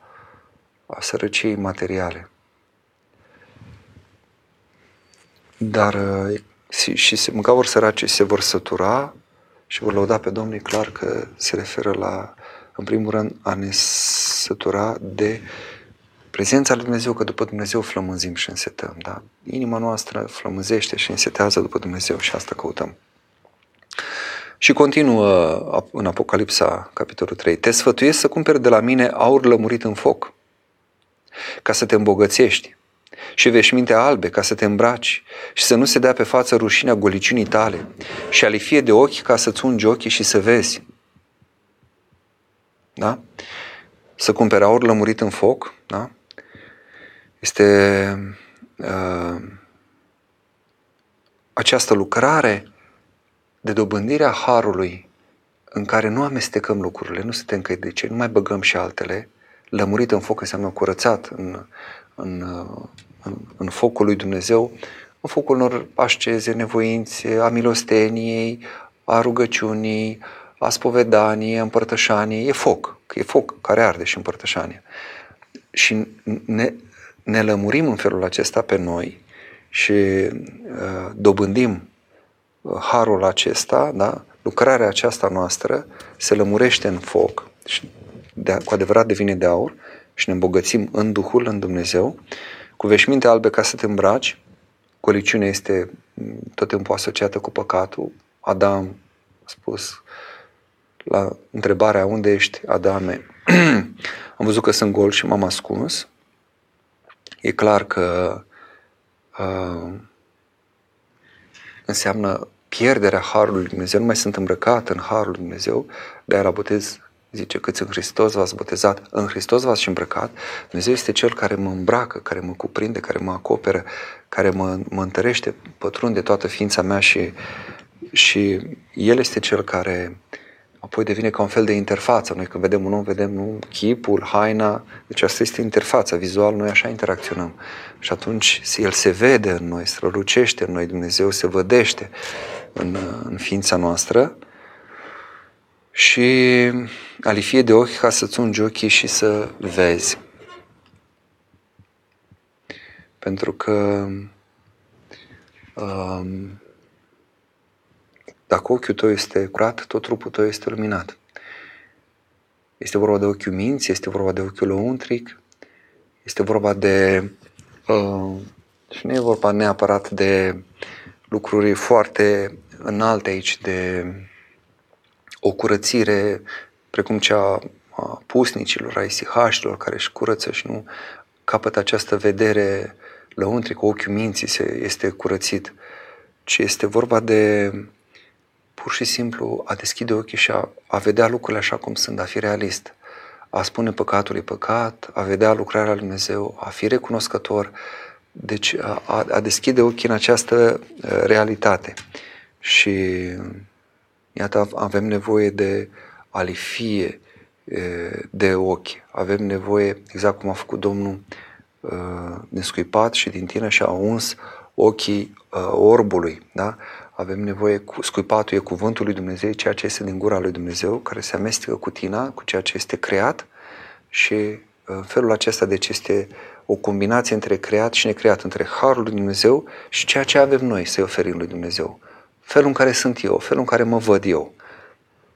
a sărăciei materiale. Dar și se mânca vor săraci și se vor sătura și vor lăuda pe Domnul, clar că se referă la, în primul rând, a ne sătura de prezența lui Dumnezeu, că după Dumnezeu flămânzim și însetăm, da? Inima noastră flămânzește și însetează după Dumnezeu și asta căutăm. Și continuă în Apocalipsa, capitolul trei, te sfătuiesc să cumperi de la mine aur lămurit în foc, ca să te îmbogățești, și veșminte albe ca să te îmbraci și să nu se dea pe față rușinea goliciunii tale și alifie de ochi ca să-ți ungi ochii și să vezi. Da? Să cumpere aur lămurit în foc, da? Este uh, această lucrare de dobândire a harului în care nu amestecăm lucrurile, nu suntem căidicei, nu mai băgăm și altele. Lămurit în foc înseamnă curățat în, în În, în focul lui Dumnezeu, în focul unor asceze, nevoințe, a milosteniei, a rugăciunii, a spovedaniei, a împărtășaniei. E foc, că e foc care arde și împărtășanie. Și ne, ne lămurim în felul acesta pe noi și uh, dobândim harul acesta, da? Lucrarea aceasta noastră se lămurește în foc și de, cu adevărat devine de aur și ne îmbogățim în Duhul, în Dumnezeu, cu veșminte albe ca să te îmbraci. Goliciunea este tot timpul asociată cu păcatul. Adam spus la întrebarea unde ești, Adame? Am văzut că sunt gol și m-am ascuns. E clar că uh, înseamnă pierderea Harului Lui Dumnezeu, nu mai sunt îmbrăcat în Harul Lui Dumnezeu, de-aia la botez zice, câți în Hristos v-ați botezat, în Hristos v-ați și îmbrăcat. Dumnezeu este Cel care mă îmbracă, care mă cuprinde, care mă acoperă, care mă, mă întărește, pătrunde toată ființa mea și, și El este Cel care apoi devine ca un fel de interfață. Noi când vedem un om, vedem nu, chipul, haina, deci asta este interfața, vizual noi așa interacționăm. Și atunci El se vede în noi, strălucește în noi, Dumnezeu se vădește în, în ființa noastră. Și alifie de ochi ca să-ți ungi ochii și să vezi. Pentru că um, dacă ochiul tău este curat, tot trupul tău este luminat. Este vorba de ochiul minții, este vorba de ochiul lăuntric, este vorba de... Uh, și nu e vorba neapărat de lucruri foarte înalte aici, de o curățire precum cea a pusnicilor, a isihașilor care își curăță și nu capătă această vedere lăuntrică, ochiul minții se, este curățit, ci este vorba de pur și simplu a deschide ochii și a, a vedea lucrurile așa cum sunt, a fi realist, a spune păcatul e păcat, a vedea lucrarea lui Dumnezeu, a fi recunoscător, deci a, a, a deschide ochii în această realitate. Și iată, avem nevoie de alifie de ochi, avem nevoie, exact cum a făcut Domnul din scuipat și din tine și a uns ochii orbului, da? Avem nevoie, scuipatul e cuvântul lui Dumnezeu, ceea ce este din gura lui Dumnezeu, care se amestecă cu tina, cu ceea ce este creat și în felul acesta, deci este o combinație între creat și necreat, între harul lui Dumnezeu și ceea ce avem noi să-i oferim lui Dumnezeu. Felul în care sunt eu, felul în care mă văd eu.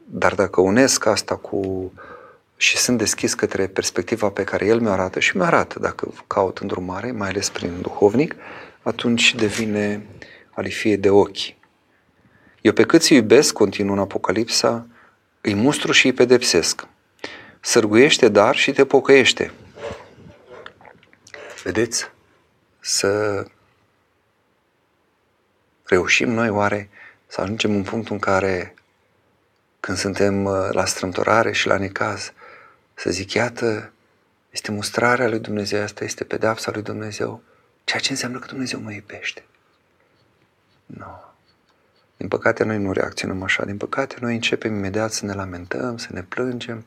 Dar dacă unesc asta cu și sunt deschis către perspectiva pe care El mi-o arată și mi-o arată, dacă caut îndrumare, mai ales prin duhovnic, atunci devine alifie de ochi. Eu pe cât îi iubesc, continuă în Apocalipsa, îi mustru și îi pedepsesc. Sârguiește dar și te pocăiește. Vedeți? Să reușim noi oare să ajungem în punctul în care, când suntem la strâmtorare și la necaz, să zic, iată, este mustrarea lui Dumnezeu, asta este pedeapsa lui Dumnezeu, ceea ce înseamnă că Dumnezeu mă iubește. Nu. Din păcate noi nu reacționăm așa, din păcate noi începem imediat să ne lamentăm, să ne plângem,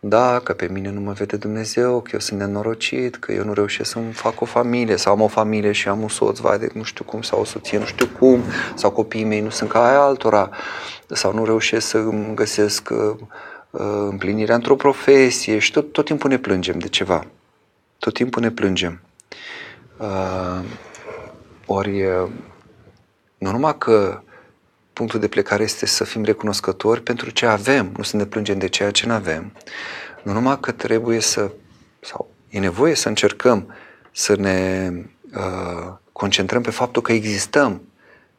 da, că pe mine nu mă vede Dumnezeu, că eu sunt nenorocit, că eu nu reușesc să-mi fac o familie, sau am o familie și am un soț, vai, de nu știu cum, sau o soție, nu știu cum, sau copiii mei nu sunt ca aia altora, sau nu reușesc să-mi găsesc uh, împlinirea într-o profesie și tot, tot timpul ne plângem de ceva. Tot timpul ne plângem. Uh, ori, uh, nu numai că punctul de plecare este să fim recunoscători pentru ce avem, nu să ne plângem de ceea ce nu avem. Nu numai că trebuie să, sau e nevoie să încercăm să ne uh, concentrăm pe faptul că existăm,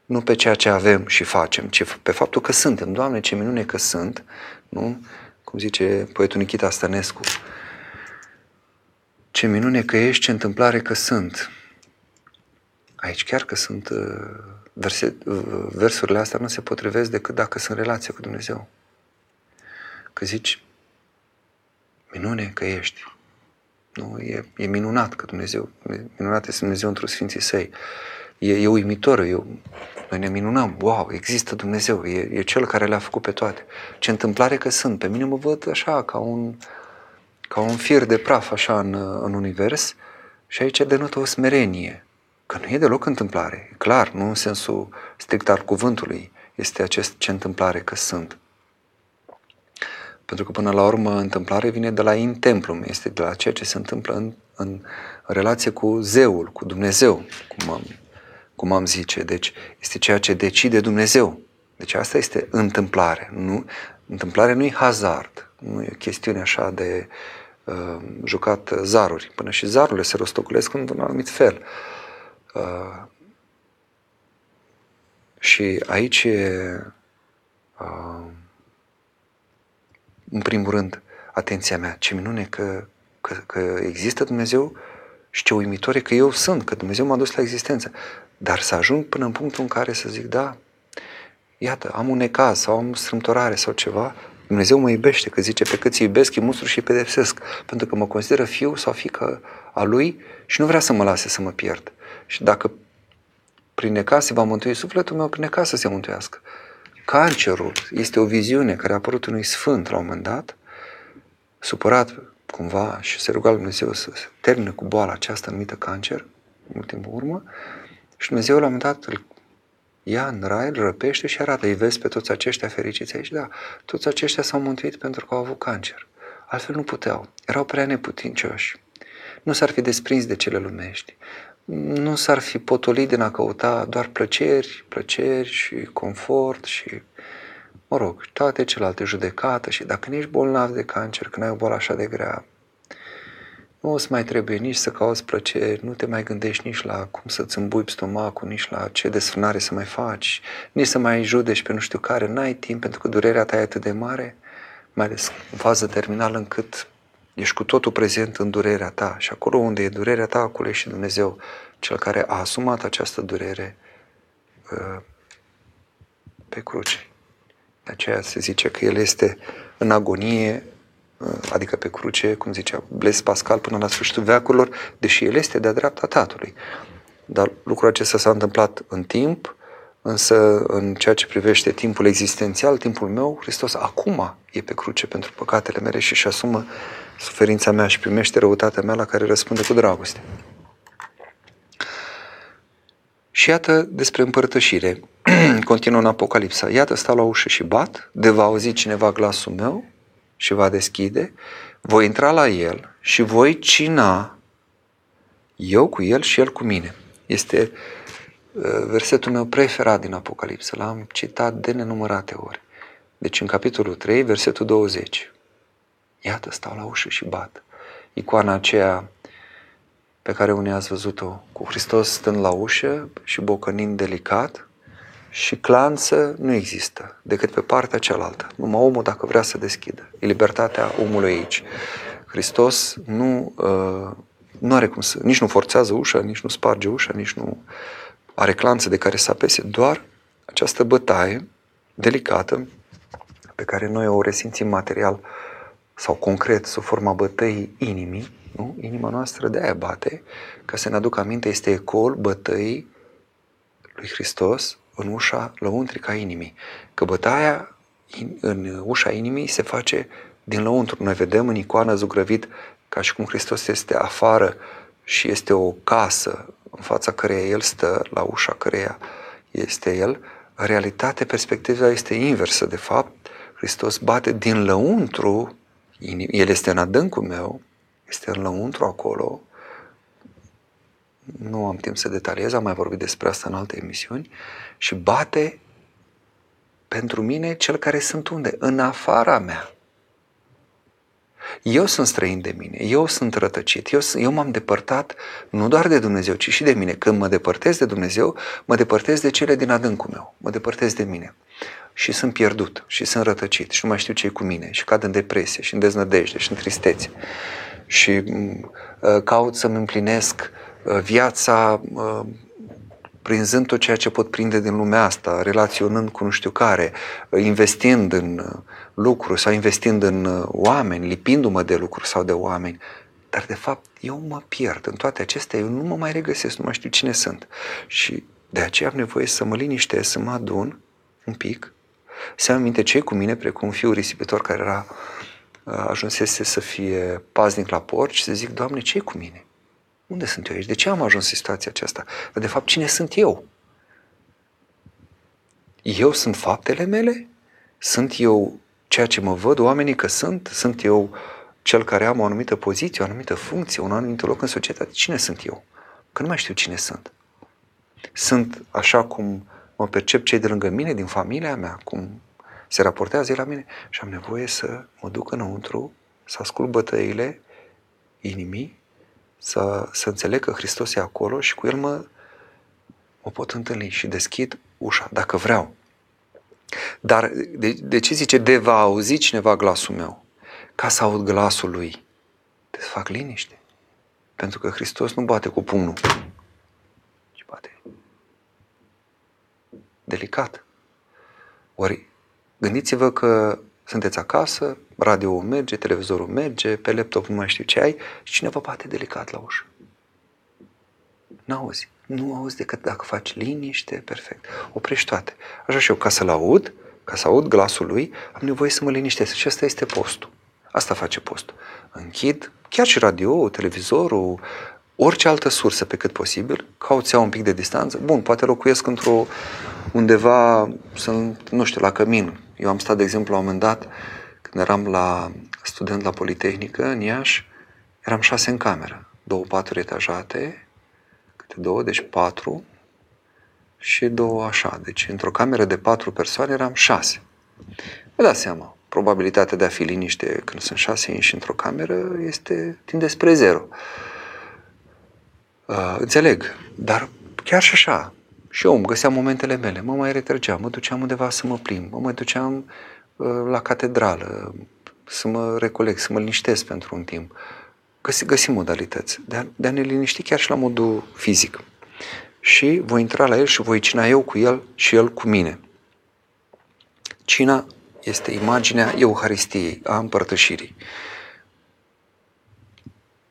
nu pe ceea ce avem și facem, ci pe faptul că suntem. Doamne, ce minune că sunt, nu? Cum zice poetul Nikita Stănescu, ce minune că ești, ce întâmplare că sunt. Aici chiar că sunt... Uh, Verse, versurile astea nu se potrivesc decât dacă sunt relație cu Dumnezeu. Că zici, minune că ești. Nu? E, e minunat că Dumnezeu, minunat este Dumnezeu într-o Sfinții Săi. E, e uimitor, eu, noi ne minunăm, wow, există Dumnezeu, e, e Cel care le-a făcut pe toate. Ce întâmplare că sunt, pe mine mă văd așa, ca un, ca un fir de praf așa în, în univers și aici denotă o smerenie. Că nu e deloc întâmplare, clar, nu în sensul strict al cuvântului, este acest ce întâmplare că sunt. Pentru că până la urmă întâmplare vine de la in templum, este de la ceea ce se întâmplă în, în relație cu zeul, cu Dumnezeu, cum am, cum am zice. Deci este ceea ce decide Dumnezeu. Deci asta este întâmplare. Nu? Întâmplare nu e hazard, nu e o chestiune așa de uh, jucat zaruri. Până și zarurile se rostocolesc într-un anumit fel. Uh, și aici e în primul rând, atenția mea. Ce minune că, că, că există Dumnezeu și ce uimitoare că eu sunt, că Dumnezeu m-a dus la existență. Dar să ajung până în punctul în care să zic, da, iată, am un necaz sau am strâmtorare sau ceva, Dumnezeu mă iubește, că zice, pe cât îi iubesc, îi mustru și îi pedepsesc, pentru că mă consideră fiu sau fiică a Lui și nu vrea să mă lase să mă pierd. Și dacă prin necaz se va mântui sufletul meu, prin necaz să se mântuiască. Cancerul este o viziune care a apărut unui sfânt la un moment dat, supărat cumva și se ruga lui Dumnezeu să se termine cu boala aceasta numită cancer, mult timp în urmă, și Dumnezeu la un moment dat îl ia în rai, îl răpește și arată, îi vezi pe toți aceștia fericiți aici, da, toți aceștia s-au mântuit pentru că au avut cancer. Altfel nu puteau, erau prea neputincioși, nu s-ar fi desprins de cele lumești, nu s-ar fi potolit din a căuta doar plăceri, plăceri și confort și, mă rog, toate celelalte, judecată și dacă nu ești bolnav de cancer, când ai o boală așa de grea, nu îți mai trebuie nici să cauți plăceri, nu te mai gândești nici la cum să-ți îmbuibi stomacul, nici la ce desfrânare să mai faci, nici să mai judeci pe nu știu care, n-ai timp pentru că durerea ta e atât de mare, mai ales în fază terminală încât ești cu totul prezent în durerea ta și acolo unde e durerea ta, acolo e și Dumnezeu, cel care a asumat această durere pe cruce. De aceea se zice că El este în agonie, adică pe cruce, cum zicea Blaise Pascal, până la sfârșitul veacurilor, deși El este de-a dreapta Tatălui. Dar lucrul acesta s-a întâmplat în timp, însă în ceea ce privește timpul existențial, timpul meu, Hristos acum e pe cruce pentru păcatele mele și își asumă suferința mea și primește răutatea mea la care răspunde cu dragoste. Și iată despre împărtășire. Continuă în Apocalipsa. Iată, stau la ușă și bat, de va auzi cineva glasul meu și va deschide, voi intra la el și voi cina eu cu el și el cu mine. Este versetul meu preferat din Apocalipsa, l-am citat de nenumărate ori. Deci în capitolul trei, versetul douăzeci. Iată, stau la ușă și bat. Icoana aceea pe care unii ați văzut-o cu Hristos stând la ușă și bocănind delicat și clanță nu există decât pe partea cealaltă. Numai omul dacă vrea să deschidă. E libertatea omului aici. Hristos nu, uh, nu are cum să... Nici nu forțează ușa, nici nu sparge ușa, nici nu are clanță de care să apese. Doar această bătaie delicată pe care noi o resimțim material sau concret sub forma bătăii inimii, nu? Inima noastră de aia bate, ca să ne aducă aminte, este ecoul bătăii lui Hristos în ușa lăuntrică a inimii. Că bătaia în ușa inimii se face din lăuntru. Noi vedem în icoană zugrăvit ca și cum Hristos este afară și este o casă în fața căreia El stă, la ușa căreia este El. În realitate, perspectiva este inversă, de fapt. Hristos bate din lăuntru, El este în adâncul meu, este în lăuntru acolo. Nu am timp să detaliez, am mai vorbit despre asta în alte emisiuni, și bate pentru mine cel care sunt unde? În afara mea. Eu sunt străin de mine, eu sunt rătăcit, eu, eu m-am depărtat nu doar de Dumnezeu, ci și de mine. Când mă depărtez de Dumnezeu, mă depărtez de cele din adâncul meu, mă depărtez de mine. Și sunt pierdut, și sunt rătăcit, și nu mai știu ce e cu mine, și cad în depresie, și în deznădejde, și în tristețe. Și uh, caut să-mi împlinesc viața prinzând tot ceea ce pot prinde din lumea asta, relaționând cu nu știu care, investind în lucruri sau investind în oameni, lipindu-mă de lucruri sau de oameni. Dar de fapt eu mă pierd în toate acestea, eu nu mă mai regăsesc, nu mai știu cine sunt. Și de aceea am nevoie să mă liniștesc, să mă adun un pic, să-mi aminte ce e cu mine, precum fiul risipitor care era, ajunsese să fie paznic la porci și să zic, Doamne, ce e cu mine? Unde sunt eu aici? De ce am ajuns în situația aceasta? Dar de fapt, cine sunt eu? Eu sunt faptele mele? Sunt eu ceea ce mă văd oamenii că sunt? Sunt eu cel care am o anumită poziție, o anumită funcție, un anumit loc în societate? Cine sunt eu? Că nu mai știu cine sunt. Sunt așa cum mă percep cei de lângă mine, din familia mea, cum se raportează ei la mine și am nevoie să mă duc înăuntru, să ascult bătăile inimii, Să, să înțeleg că Hristos e acolo și cu El mă, mă pot întâlni și deschid ușa, dacă vreau. Dar de, de ce zice, de va auzi cineva glasul meu? Ca să aud glasul lui, te fac liniște. Pentru că Hristos nu bate cu pumnul, ci bate delicat. Ori gândiți-vă că sunteți acasă, radio-ul merge, televizorul merge, pe laptop nu mai știu ce ai și cineva bate delicat la ușă. N-auzi. Nu auzi decât dacă faci liniște, perfect. Oprești toate. Așa și eu, ca să-l aud, ca să aud glasul lui, am nevoie să mă liniștesc. Și asta este postul. Asta face postul. Închid chiar și radio, televizorul, orice altă sursă pe cât posibil, cauți un pic de distanță. Bun, poate locuiesc într-o undeva, sunt, nu știu, la cămin. Eu am stat, de exemplu, la un moment dat, când eram la student la Politehnică, în Iași, eram șase în cameră, două paturi etajate, două, deci patru și două așa. Deci într-o cameră de patru persoane eram șase. Vă dați seama, probabilitatea de a fi liniște când sunt șase inși într-o cameră este, tinde spre zero. Uh, înțeleg, dar chiar și așa, și eu îmi găseam momentele mele, mă mai retrăgeam, mă duceam undeva să mă plimb, mă mai duceam uh, la catedrală, să mă recolect, să mă liniștesc pentru un timp. Găsi, găsim modalități de a, de a ne liniști chiar și la modul fizic. Și voi intra la el și voi cina eu cu el și el cu mine. Cina este imaginea Euharistiei, a împărtășirii.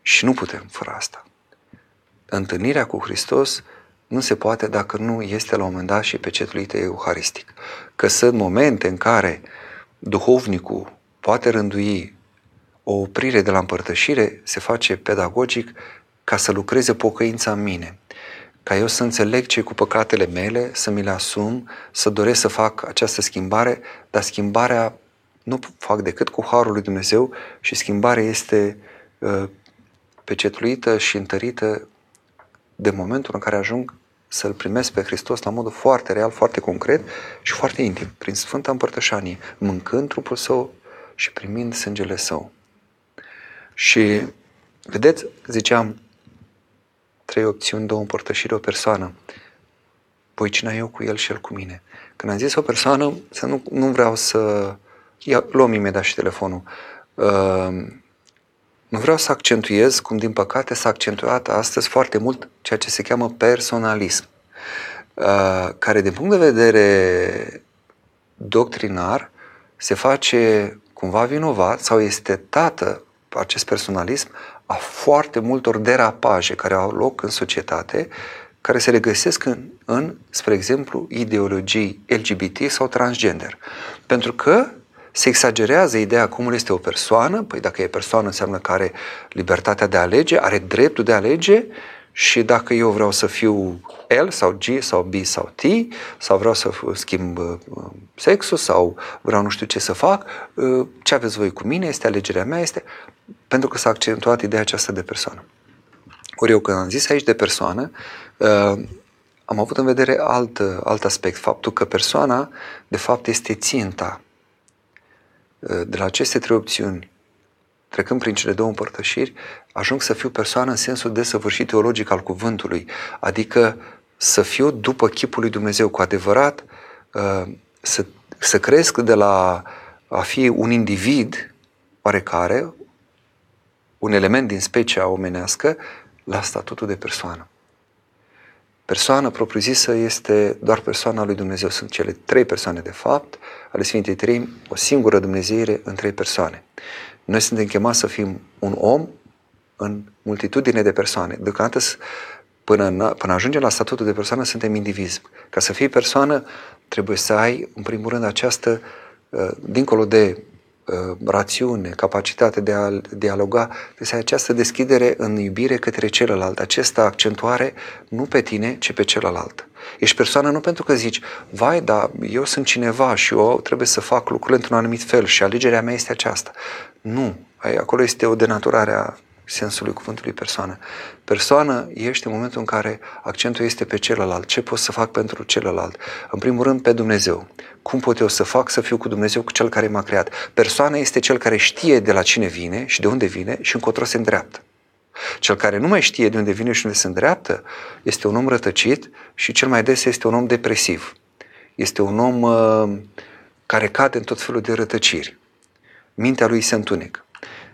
Și nu putem fără asta. Întâlnirea cu Hristos nu se poate dacă nu este la un moment dat și pecetluită euharistic. Că sunt momente în care duhovnicul poate rândui o oprire de la împărtășire, se face pedagogic ca să lucreze pocăința în mine, ca eu să înțeleg ce-i cu păcatele mele, să mi le asum, să doresc să fac această schimbare, dar schimbarea nu fac decât cu Harul lui Dumnezeu și schimbarea este uh, pecetluită și întărită de momentul în care ajung să-L primesc pe Hristos la modul foarte real, foarte concret și foarte intim, prin Sfânta Împărtășanie, mâncând trupul Său și primind sângele Său. Și, vedeți, ziceam, trei opțiuni, două împărtășiri, o persoană. Voi cina eu cu el și el cu mine. Când am zis o persoană, să nu, nu vreau să... Ia, luăm imediat și telefonul. Uh, nu vreau să accentuez, cum din păcate s-a accentuat astăzi foarte mult ceea ce se cheamă personalism, uh, care din punct de vedere doctrinar se face cumva vinovat sau este tată acest personalism a foarte multor derapaje care au loc în societate, care se regăsesc în, în spre exemplu, ideologii L G B T sau transgender. Pentru că se exagerează ideea cum este o persoană, păi dacă e persoană înseamnă că are libertatea de a alege, are dreptul de a alege și dacă eu vreau să fiu L sau G sau B sau T sau vreau să schimb sexul sau vreau nu știu ce să fac, ce aveți voi cu mine, este alegerea mea, este... Pentru că s-a accentuat ideea aceasta de persoană. Ori eu când am zis aici de persoană, am avut în vedere alt, alt aspect, faptul că persoana de fapt este ținta. De la aceste trei opțiuni, trecând prin cele două împărtășiri, ajung să fiu persoană în sensul desăvârșit teologic al cuvântului, adică să fiu după chipul lui Dumnezeu cu adevărat, să, să cresc de la a fi un individ oarecare, un element din specia omenească, la statutul de persoană. Persoana propriu-zisă este doar persoana lui Dumnezeu. Sunt cele trei persoane de fapt ale Sfintei Treimi, o singură dumnezeire în trei persoane. Noi suntem chemați să fim un om în multitudine de persoane. Deocamdată, până, până ajungem la statutul de persoană, suntem indivizi. Ca să fii persoană, trebuie să ai, în primul rând, această, dincolo de rațiune, capacitatea de a dialoga, trebuie să ai această deschidere în iubire către celălalt, această accentuare nu pe tine, ci pe celălalt. Ești persoană nu pentru că zici, vai, dar eu sunt cineva și eu trebuie să fac lucrurile într-un anumit fel și alegerea mea este aceasta. Nu, acolo este o denaturare a sensului cuvântului persoană. Persoană ești în momentul în care accentul este pe celălalt. Ce pot să fac pentru celălalt? În primul rând pe Dumnezeu. Cum pot eu să fac să fiu cu Dumnezeu, cu Cel care m-a creat? Persoana este Cel care știe de la cine vine și de unde vine și încotro se îndreaptă. Cel care nu mai știe de unde vine și unde se îndreaptă este un om rătăcit și cel mai des este un om depresiv. Este un om... Uh, care cade în tot felul de rătăciri. Mintea lui se întunecă.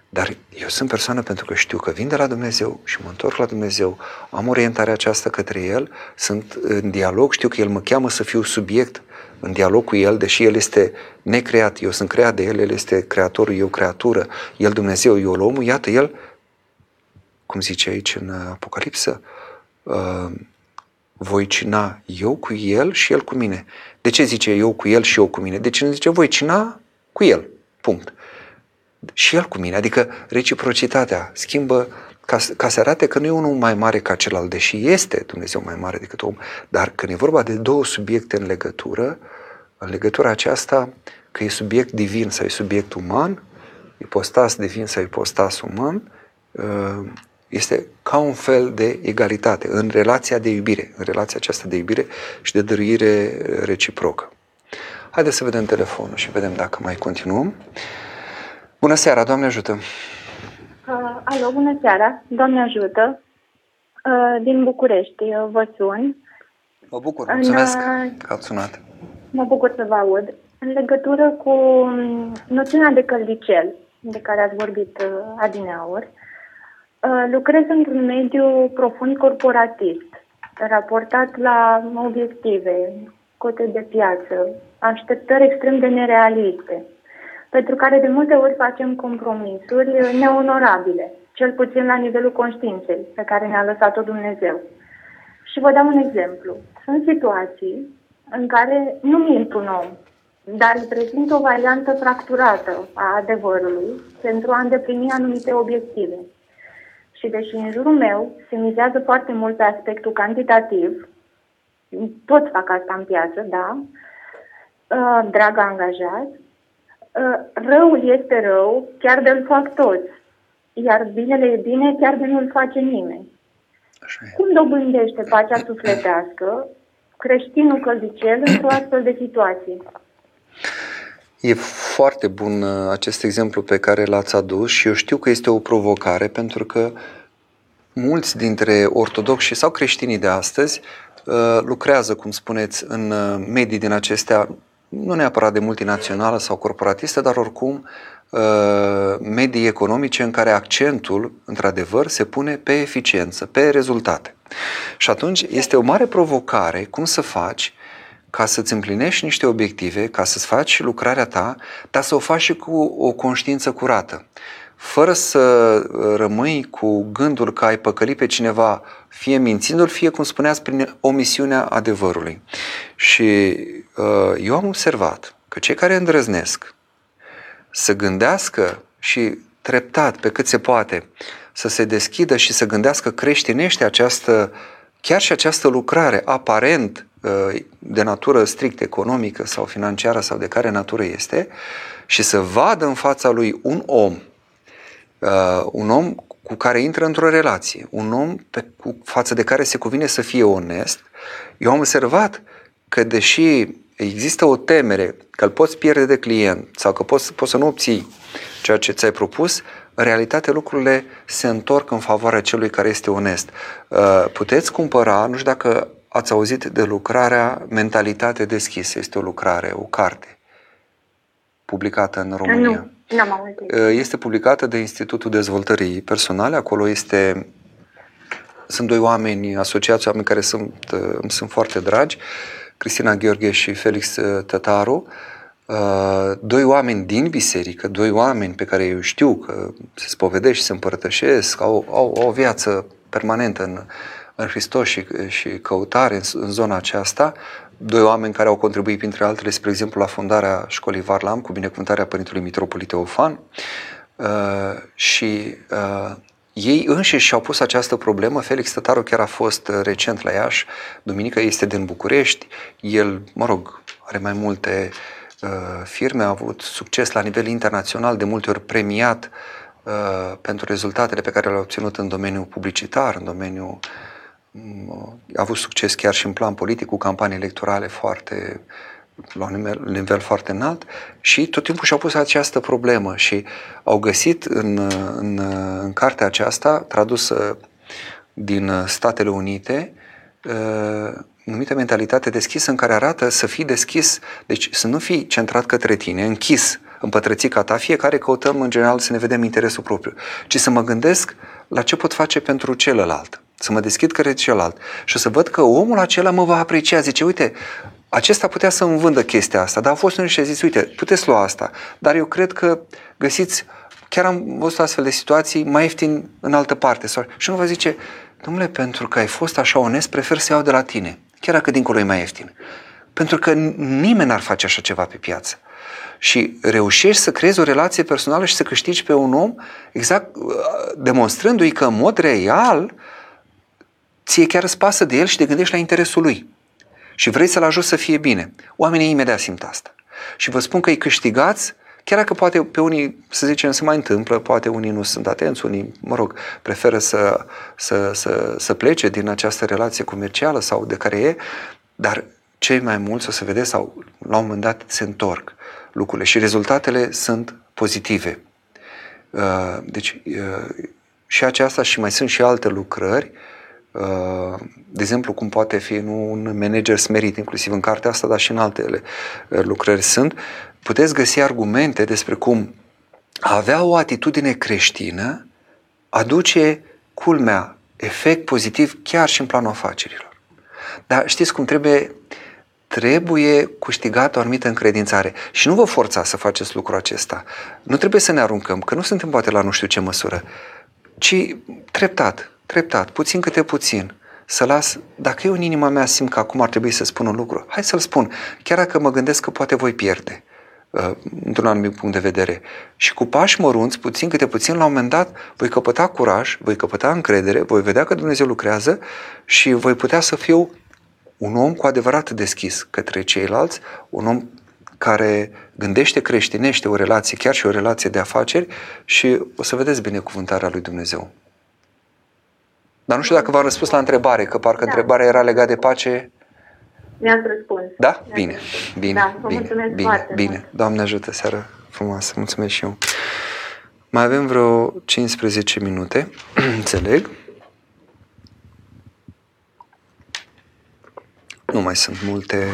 Dar eu sunt persoană pentru că știu că vin de la Dumnezeu și mă întorc la Dumnezeu, am orientarea aceasta către El, sunt în dialog, știu că El mă cheamă să fiu subiect în dialog cu El, deși El este necreat, eu sunt creat de El, El este creatorul, eu creatură, El Dumnezeu, eu omul, iată El, cum zice aici în Apocalipsă, voi cina eu cu El și El cu mine. De ce zice eu cu El și eu cu mine? De ce nu zice voi cina cu El, punct. Și El cu mine, adică reciprocitatea schimbă ca, ca să arate că nu e unul mai mare ca celălalt, deși este Dumnezeu mai mare decât om, dar când e vorba de două subiecte în legătură, în legătura aceasta, că e subiect divin sau e subiect uman, ipostas divin sau ipostas uman, este ca un fel de egalitate în relația de iubire, în relația aceasta de iubire și de dăruire reciprocă. Haideți să vedem telefonul și vedem dacă mai continuăm. Bună seara, Doamne ajută! Uh, alo, bună seara, Doamne ajută! Uh, din București vă sun. Mă bucur, mulțumesc în, că ați sunat. Mă bucur să vă aud. În legătură cu noțiunea de căldicel, de care ați vorbit uh, adineauri, uh, lucrez într-un mediu profund corporatist, raportat la obiective, cote de piață, așteptări extrem de nerealiste, pentru care de multe ori facem compromisuri neonorabile, cel puțin la nivelul conștiinței pe care ne-a lăsat-o Dumnezeu. Și vă dau un exemplu. Sunt situații în care nu mint un om, dar prezint o variantă fracturată a adevărului pentru a îndeplini anumite obiective. Și deși în jurul meu se mizează foarte mult pe aspectul cantitativ, toți fac asta în piață, da, drag angajat, răul este rău, chiar de-l fac toți, iar binele e bine, chiar de nu-l face nimeni. Cum dobândește pacea sufletească creștinul căldicel într-o astfel de situație? E foarte bun acest exemplu pe care l-ați adus și eu știu că este o provocare, pentru că mulți dintre ortodoxi sau creștinii de astăzi lucrează, cum spuneți, în medii din acestea, nu neapărat de multinațională sau corporatistă, dar oricum medii economice în care accentul, într-adevăr, se pune pe eficiență, pe rezultate. Și atunci este o mare provocare cum să faci ca să-ți împlinești niște obiective, ca să-ți faci lucrarea ta, dar să o faci și cu o conștiință curată, fără să rămâi cu gândul că ai păcălit pe cineva, fie mințindu-l, fie, cum spuneați, prin omisiunea adevărului. Și eu am observat că cei care îndrăznesc să gândească și treptat, pe cât se poate, să se deschidă și să gândească creștinește această, chiar și această lucrare aparent de natură strict economică sau financiară sau de care natură este, și să vadă în fața lui un om, Uh, un om cu care intră într-o relație, un om pe, cu, față de care se cuvine să fie onest. Eu am observat că deși există o temere că îl poți pierde de client sau că poți, poți să nu obții ceea ce ți-ai propus, în realitate lucrurile se întorc în favoarea celui care este onest. Uh, puteți cumpăra, nu știu dacă ați auzit de lucrarea Mentalitate Deschisă, este o lucrare, o carte publicată în România. Este publicată de Institutul Dezvoltării Personale. Acolo este, sunt doi oameni asociați, oameni care sunt, îmi sunt foarte dragi, Cristina Gheorghe și Felix Tătaru, doi oameni din biserică, doi oameni pe care eu știu că se spovedesc și se împărtășesc, au, au, au o viață permanentă în, în Hristos și, și căutare în, în zona aceasta. Doi oameni care au contribuit, printre altele, spre exemplu, la fondarea Școlii Varlam, cu binecuvântarea Părintelui Mitropolit Teofan, uh, și uh, ei înșiși și-au pus această problemă. Felix Tătaru chiar a fost recent la Iași, duminică este din București, el, mă rog, are mai multe uh, firme, a avut succes la nivel internațional, de multe ori premiat uh, pentru rezultatele pe care le-a obținut în domeniul publicitar, în domeniul... A avut succes chiar și în plan politic, cu campanii electorale foarte, la un nivel, nivel foarte înalt, și tot timpul și-au pus această problemă și au găsit în, în, în cartea aceasta, tradusă din Statele Unite, numită mentalitate deschisă, în care arată să fii deschis, deci să nu fii centrat către tine, închis în pătrățica ta, fiecare căutăm în general să ne vedem interesul propriu, ci să mă gândesc la ce pot face pentru celălalt, să mă deschid către celălalt și să văd că omul acela mă va aprecia, zice, uite, acesta putea să îmi vândă chestia asta, dar a fost unul și a zis, uite, puteți lua asta, dar eu cred că găsiți, chiar am văzut astfel de situații, mai ieftin în altă parte. Și unul vă zice, domnule, pentru că ai fost așa onest, prefer să iau de la tine, chiar dacă dincolo e mai ieftin. Pentru că nimeni n-ar face așa ceva pe piață. Și reușești să creezi o relație personală și să câștigi pe un om, exact demonstrându-i că în mod real ție chiar îți pasă de el și te gândești la interesul lui. Și vrei să-l ajuți să fie bine. Oamenii imediat simt asta. Și vă spun că îi câștigați, chiar dacă poate pe unii, să zicem, se mai întâmplă, poate unii nu sunt atenți, unii, mă rog, preferă să, să, să, să plece din această relație comercială sau de care e, dar cei mai mulți o să vedeți sau la un moment dat se întorc lucrurile și rezultatele sunt pozitive. Deci și aceasta și mai sunt și alte lucrări, de exemplu cum poate fi un manager smerit, inclusiv în cartea asta, dar și în altele lucrări sunt, puteți găsi argumente despre cum a avea o atitudine creștină aduce, culmea, efect pozitiv chiar și în planul afacerilor. Dar știți cum trebuie, trebuie câștigat o anumită încredințare și nu vă forța să faceți lucrul acesta. Nu trebuie să ne aruncăm, că nu suntem poate la nu știu ce măsură, ci treptat, treptat, puțin câte puțin, să las, dacă eu în inima mea simt că acum ar trebui să spun un lucru, hai să-l spun, chiar dacă mă gândesc că poate voi pierde într-un anumit punct de vedere. Și cu pași mărunți, puțin câte puțin, la un moment dat, voi căpăta curaj, voi căpăta încredere, voi vedea că Dumnezeu lucrează și voi putea să fiu un om cu adevărat deschis către ceilalți, un om care gândește creștinește o relație, chiar și o relație de afaceri, și o să vedeți binecuvântarea lui Dumnezeu. Dar nu știu dacă v-am răspuns la întrebare, că parcă da. Întrebarea era legată de pace. Mi-ați răspuns. Da? Mi-ați bine, răspuns. bine, da, vă bine, bine, bine. Doamne ajută, seară frumoasă, mulțumesc și eu. Mai avem vreo cincisprezece minute, înțeleg. Nu mai sunt multe,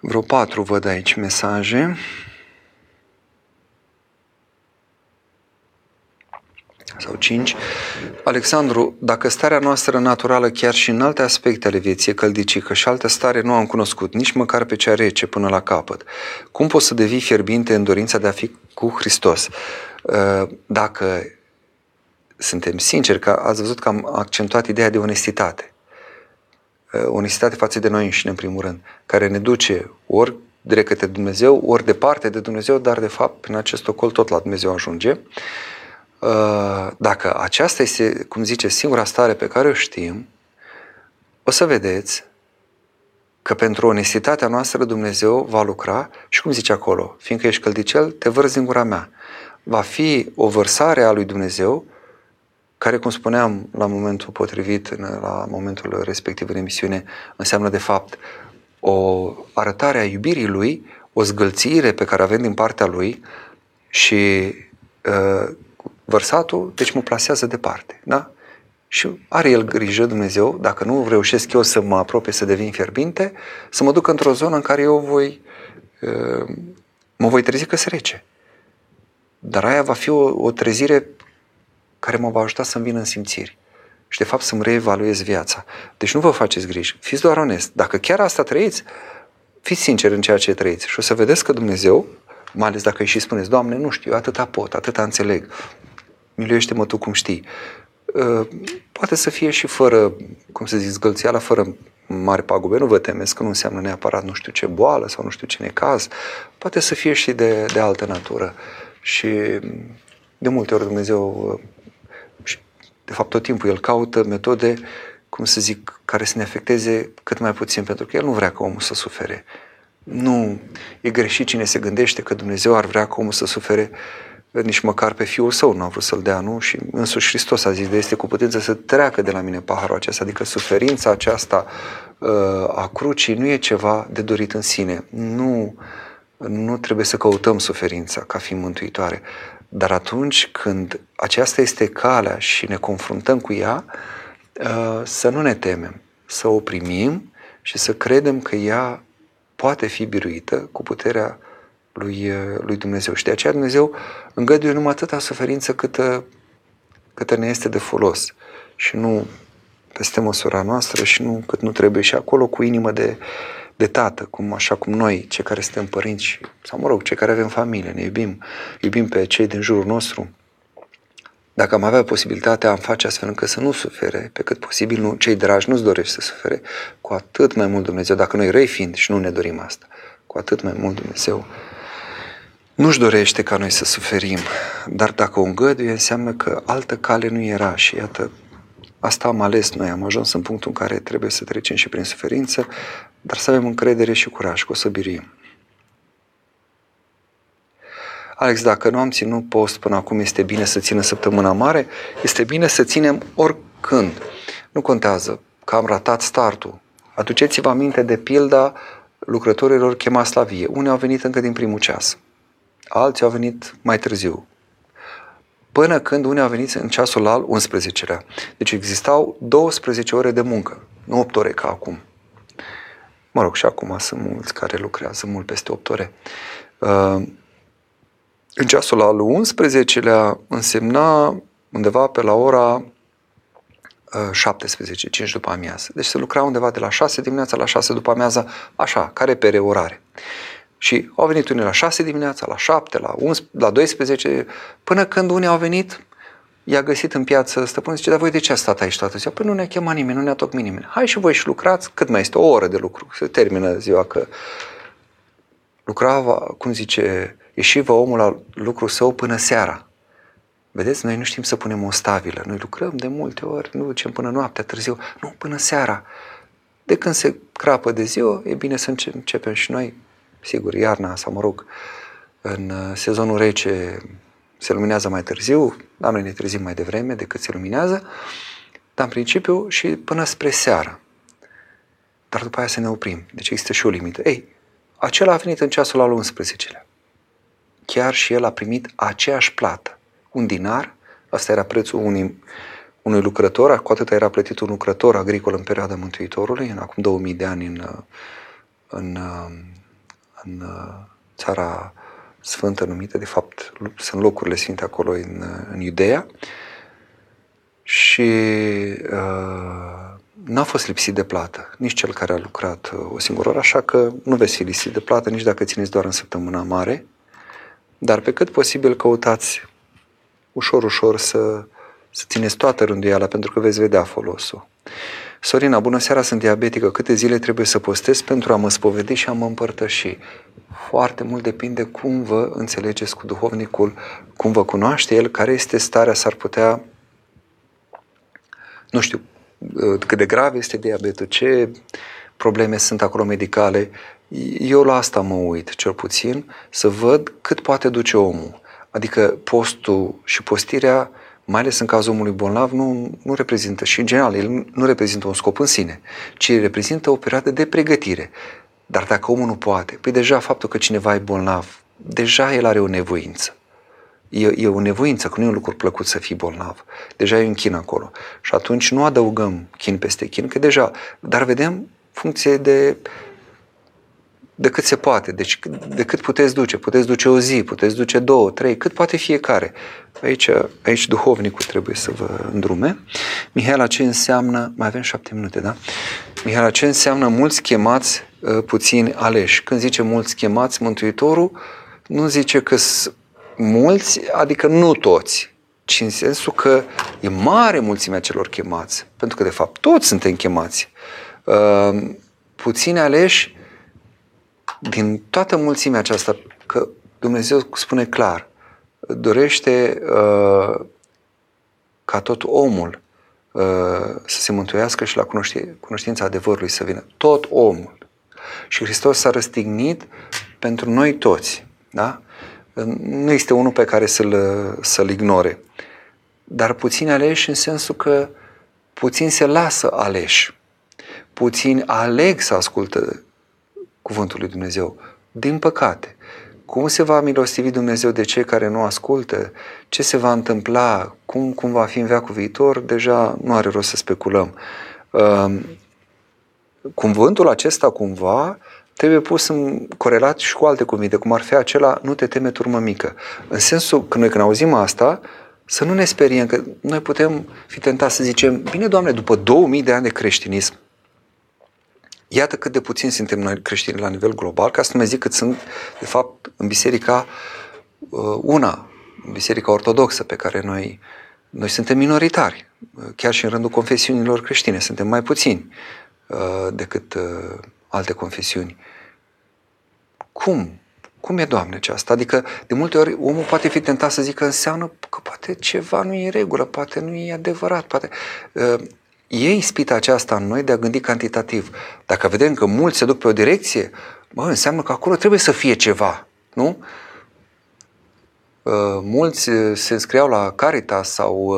vreo patru văd aici mesaje. Sau cinci. Alexandru, dacă starea noastră naturală, chiar și în alte aspecte ale vieții, căldicică și altă stare nu am cunoscut, nici măcar pe cea rece până la capăt, cum poți să devii fierbinte în dorința de a fi cu Hristos? Dacă suntem sinceri, că ați văzut că am accentuat ideea de onestitate. Onestitate față de noi înșine, în primul rând, care ne duce ori direct către Dumnezeu, ori departe de Dumnezeu, dar de fapt, prin acest ocol, tot la Dumnezeu ajunge. Dacă aceasta este, cum zice, singura stare pe care o știm, o să vedeți că pentru onestitatea noastră Dumnezeu va lucra și, cum zice acolo, fiindcă ești căldicel, te vărzi în gura mea. Va fi o vărsare a lui Dumnezeu care, cum spuneam la momentul potrivit, la momentul respectiv în emisiune, înseamnă de fapt o arătare a iubirii lui, o zgâlțire pe care avem din partea lui și uh, vărsatul, deci mă plasează departe, da? Și are el grijă, Dumnezeu, dacă nu reușesc eu să mă apropie, să devin fierbinte, să mă duc într-o zonă în care eu voi, mă voi trezi că se rece. Dar aia va fi o, o trezire care mă va ajuta să-mi vin în simțiri și, de fapt, să-mi reevaluez viața. Deci nu vă faceți griji, fiți doar onest. Dacă chiar asta trăiți, fiți sinceri în ceea ce trăiți și o să vedeți că Dumnezeu, mai ales dacă îi și spuneți, Doamne, nu știu, atâta pot, atâta înțeleg, miluiește-mă Tu cum știi. Poate să fie și fără, cum să zic, zgălțeala, fără mari pagube, nu vă temeți, că nu înseamnă neapărat nu știu ce boală sau nu știu ce necaz, poate să fie și de, de altă natură. Și de multe ori Dumnezeu, de fapt tot timpul, El caută metode, cum să zic, care să ne afecteze cât mai puțin, pentru că El nu vrea ca omul să sufere. Nu e greșit cine se gândește că Dumnezeu ar vrea ca omul să sufere. Nici măcar pe Fiul Său nu a vrut să-L dea, nu? Și însuși Hristos a zis, de este cu putință să treacă de la mine paharul acesta, adică suferința aceasta a crucii nu e ceva de dorit în sine. Nu, nu trebuie să căutăm suferința ca fiind mântuitoare, dar atunci când aceasta este calea și ne confruntăm cu ea, să nu ne temem, să o primim și să credem că ea poate fi biruită cu puterea lui, lui Dumnezeu. Și de aceea Dumnezeu îngăduie numai atâta suferință câtă, câtă ne este de folos și nu peste măsura noastră și nu cât nu trebuie. Și acolo cu inimă de, de tată, cum, așa cum noi, cei care suntem părinți, sau mă rog, cei care avem familie, ne iubim, iubim pe cei din jurul nostru. Dacă am avea posibilitatea, am face astfel încât să nu sufere, pe cât posibil nu, cei dragi nu-ți dorești să sufere, cu atât mai mult Dumnezeu, dacă noi răi fiind și nu ne dorim asta, cu atât mai mult Dumnezeu nu-și dorește ca noi să suferim, dar dacă o îngăduie, înseamnă că altă cale nu era și iată, asta am ales noi, am ajuns în punctul în care trebuie să trecem și prin suferință, dar să avem încredere și curaj că o să biruim. Alex, dacă nu am ținut post până acum, este bine să țină săptămâna mare? Este bine să ținem oricând. Nu contează că am ratat startul. Aduceți-vă aminte de pilda lucrătorilor chemați la vie. Unii au venit încă din primul ceas, alții au venit mai târziu, până când unii au venit în ceasul al unsprezecelea. Deci existau douăsprezece ore de muncă, nu opt ore ca acum. Mă rog, și acum sunt mulți care lucrează mult peste opt ore. Uh, În ceasul al unsprezecelea însemna undeva pe la ora șaptesprezece, cinci după amiază. Deci se lucra undeva de la șase dimineața la șase după amiaza, așa, care pe reorare. Și au venit unii la șase dimineața, la șapte, la unsprezece, la doisprezece, până când unii au venit, i-a găsit în piață stăpânul, zice, dar voi de ce ați stat aici toată ziua? Păi nu ne-a chemat nimeni, nu ne-a tocmit nimeni. Hai și voi și lucrați, cât mai este, o oră de lucru, se termină ziua, că lucra, cum zice, ieșivă omul la lucru său până seara. Vedeți, noi nu știm să punem o stabilă. Noi lucrăm de multe ori, nu ducem până noaptea, târziu, nu, până seara. De când se crapă de ziua, e bine să începem și noi, sigur, iarna sau, mă rog, în sezonul rece se luminează mai târziu, dar noi ne trezim mai devreme decât se luminează, dar în principiu și până spre seara. Dar după aia să ne oprim. Deci există și o limită. Ei, acela a venit în ceasul al unsprezecelea. Chiar și el a primit aceeași plată. Un dinar, asta era prețul unui, unui lucrător, cu atât era plătit un lucrător agricol în perioada Mântuitorului, în acum două mii de ani în, în, în țara sfântă numită, de fapt sunt locurile sfinte acolo în, în Iudeea, și uh, n-a fost lipsit de plată, nici cel care a lucrat o singură oră, așa că nu veți fi lipsit de plată nici dacă țineți doar în săptămâna mare, dar pe cât posibil căutați ușor, ușor să, să țineți toată rânduiala, pentru că veți vedea folosul. Sorina, bună seara, sunt diabetică. Câte zile trebuie să postez pentru a mă spovedi și a mă împărtăși? Foarte mult depinde cum vă înțelegeți cu duhovnicul, cum vă cunoaște el, care este starea, s-ar putea, nu știu, cât de grav este diabetul, ce probleme sunt acolo medicale. Eu la asta mă uit, cel puțin, să văd cât poate duce omul. Adică postul și postirea, mai ales în cazul omului bolnav, nu, nu reprezintă, și în general, el nu reprezintă un scop în sine, ci reprezintă o perioadă de pregătire. Dar dacă omul nu poate, păi deja faptul că cineva e bolnav, deja el are o nevoință. E, e o nevoință, că nu e un lucru plăcut să fii bolnav. Deja e un chin acolo. Și atunci nu adăugăm chin peste chin, că deja, dar vedem funcție de... de cât se poate, deci de cât puteți duce, puteți duce o zi, puteți duce două, trei, cât poate fiecare. Aici, aici duhovnicul trebuie să vă îndrume. Mihaela, ce înseamnă, mai avem șapte minute, da? Mihaela, ce înseamnă mulți chemați, puțini aleși? Când zice mulți chemați, Mântuitorul nu zice că sunt mulți, adică nu toți, ci în sensul că e mare mulțimea celor chemați, pentru că de fapt toți suntem chemați. Puțini aleși din toată mulțimea aceasta, că Dumnezeu spune clar, dorește uh, ca tot omul uh, să se mântuiască și la cunoști- cunoștința adevărului să vină. Tot omul. Și Hristos s-a răstignit pentru noi toți. Da? Nu este unul pe care să-l, să-l ignore. Dar puțini aleși în sensul că puțini se lasă aleși. Puțini aleg să ascultă cuvântul lui Dumnezeu, din păcate. Cum se va milostivi Dumnezeu de cei care nu ascultă? Ce se va întâmpla? Cum, cum va fi în veacul viitor? Deja nu are rost să speculăm. Cuvântul acesta cumva trebuie pus în corelat și cu alte cuvinte, cum ar fi acela, nu te teme turmă mică. În sensul că noi când auzim asta, să nu ne speriem, că noi putem fi tentați să zicem, bine Doamne, după două mii de ani de creștinism, iată cât de puțin suntem noi creștini la nivel global, ca să nu mai zic cât sunt, de fapt, în biserica una, în biserica ortodoxă, pe care noi, noi suntem minoritari, chiar și în rândul confesiunilor creștine, suntem mai puțini decât alte confesiuni. Cum? Cum e, Doamne, aceasta? Adică, de multe ori, omul poate fi tentat să zică înseamnă că poate ceva nu e în regulă, poate nu e adevărat, poate... E ispita aceasta în noi de a gândi cantitativ. Dacă vedem că mulți se duc pe o direcție, bă, înseamnă că acolo trebuie să fie ceva, nu? Mulți se înscriau la Caritas sau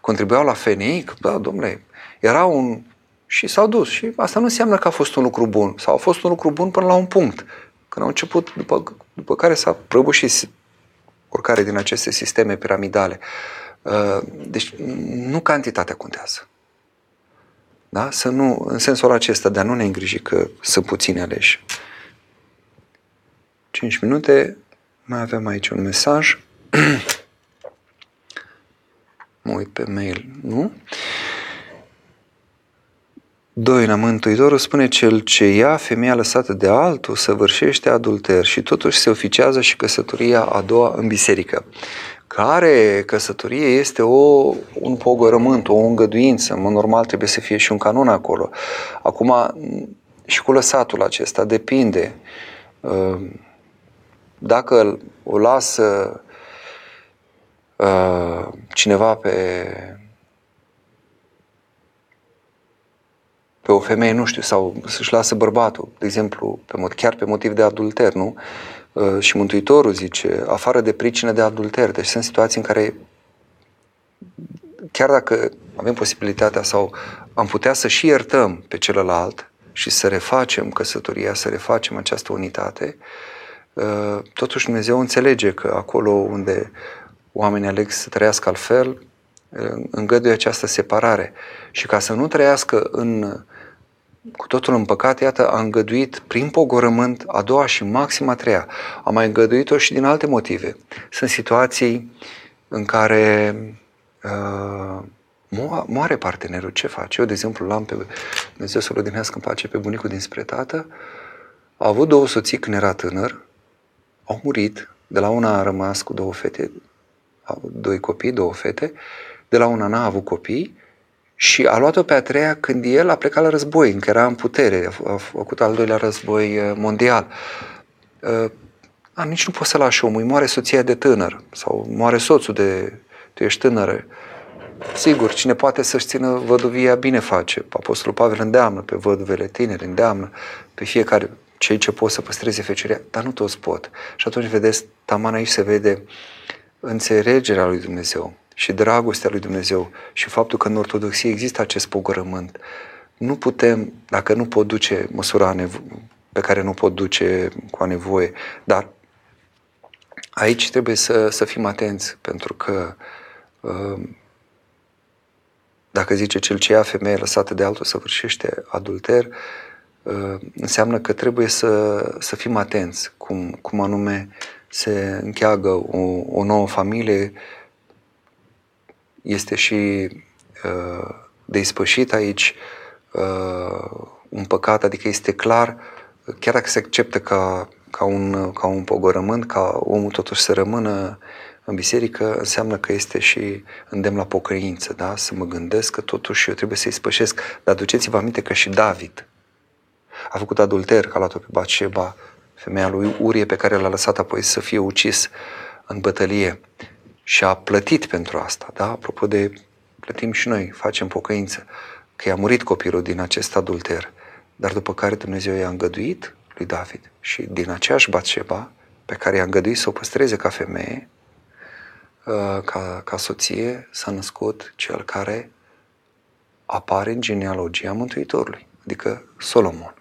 contribuiau la F N I, că, da, domnule, era un... și s-au dus. Și asta nu înseamnă că a fost un lucru bun. Sau a fost un lucru bun până la un punct. Când au început, după, după care s-a prăbușit oricare din aceste sisteme piramidale. Deci nu cantitatea contează. Da? Să nu, în sensul acesta, dar nu ne îngriji că sunt puțini aleși. cinci minute, mai avem aici un mesaj. Mă uit pe mail, nu? Doina Mântuitorul spune, cel ce ia femeia lăsată de altul săvârșește adulter și totuși se oficează și căsătoria a doua în biserică. Care căsătorie este o, un pogorământ, o îngăduință, mă, normal trebuie să fie și un canon acolo. Acum, și cu lăsatul acesta, depinde. Dacă o lasă cineva pe... pe o femeie, nu știu, sau să-și lasă bărbatul, de exemplu, pe, chiar pe motiv de adulter, nu? Și Mântuitorul zice, afară de pricină de adulter. Deci sunt situații în care, chiar dacă avem posibilitatea sau am putea să și iertăm pe celălalt și să refacem căsătoria, să refacem această unitate, totuși Dumnezeu înțelege că acolo unde oamenii aleg să trăiască altfel, îngăduie această separare. Și ca să nu trăiască în... cu totul în păcat, iată, a îngăduit prin pogorământ a doua și maxim a treia. A mai îngăduit-o și din alte motive. Sunt situații în care uh, moare partenerul. Ce face? Eu, de exemplu, l-am pe Dumnezeu să-l odihnească în pace pe bunicul dinspre tată. A avut două soții când era tânăr, au murit, de la una a rămas cu două fete, doi copii, două fete, de la una n-a avut copii. Și a luat-o pe a treia când el a plecat la război, încă era în putere, a făcut al doilea război mondial. A, nici nu poți să lași omul, îi moare soția de tânăr sau moare soțul de... tu ești tânără. Sigur, cine poate să-și țină văduvia bine face. Apostolul Pavel îndeamnă pe văduvele tineri, îndeamnă pe fiecare, cei ce pot să păstreze fecerea, dar nu toți pot. Și atunci, vedeți, taman aici se vede înțelegerea lui Dumnezeu și dragostea lui Dumnezeu și faptul că în ortodoxie există acest pogorământ. Nu putem, dacă nu pot duce măsura nevo- pe care nu pot duce cu a nevoie, dar aici trebuie să, să fim atenți, pentru că dacă zice cel ce ia femeie lăsată de altul săvârșește adulter, înseamnă că trebuie să, să fim atenți cum, cum anume se încheagă o, o nouă familie. Este și uh, de ispășit aici uh, un păcat, adică este clar, chiar dacă se acceptă ca, ca, un, ca un pogorământ, ca omul totuși să rămână în biserică, înseamnă că este și îndemn la pocăință, da? Să mă gândesc că totuși eu trebuie să-i ispășesc. Dar duceți-vă aminte că și David a făcut adulter, că a luat-o pe Batșeba, femeia lui Urie, pe care l-a lăsat apoi să fie ucis în bătălie. Și a plătit pentru asta, da? Apropo de plătim și noi, facem pocăință, că i-a murit copilul din acest adulter, dar după care Dumnezeu i-a îngăduit lui David și din aceeași Batșeba, pe care i-a îngăduit să o păstreze ca femeie, ca, ca soție, s-a născut cel care apare în genealogia Mântuitorului, adică Solomon.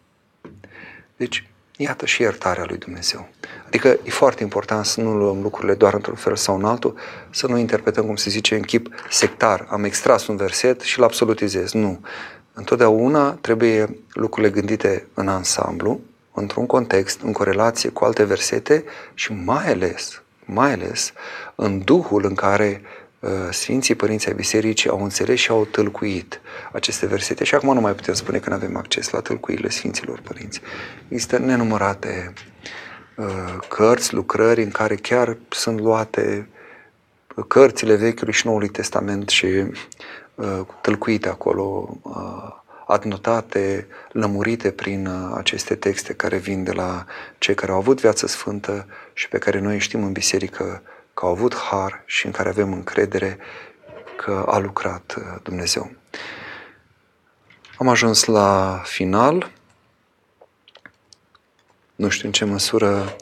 Deci Iată și iertarea lui Dumnezeu. Adică e foarte important să nu luăm lucrurile doar într-un fel sau în altul, să nu interpretăm, cum se zice, în chip sectar. Am extras un verset și îl absolutizez. Nu. Întotdeauna trebuie lucrurile gândite în ansamblu, într-un context, în corelație cu alte versete și mai ales, mai ales în duhul în care uh, Sfinții Părinți ai Bisericii au înțeles și au tâlcuit aceste versete. Și acum nu mai putem spune că nu avem acces la tâlcuirile Sfinților Părinți. Există nenumărate uh, cărți, lucrări în care chiar sunt luate uh, cărțile Vechiului și Noului Testament și uh, tâlcuite acolo, uh, adnotate, lămurite prin aceste texte care vin de la cei care au avut viață sfântă și pe care noi știm în biserică că au avut har și în care avem încredere că a lucrat Dumnezeu. Am ajuns la final. Nu știu în ce măsură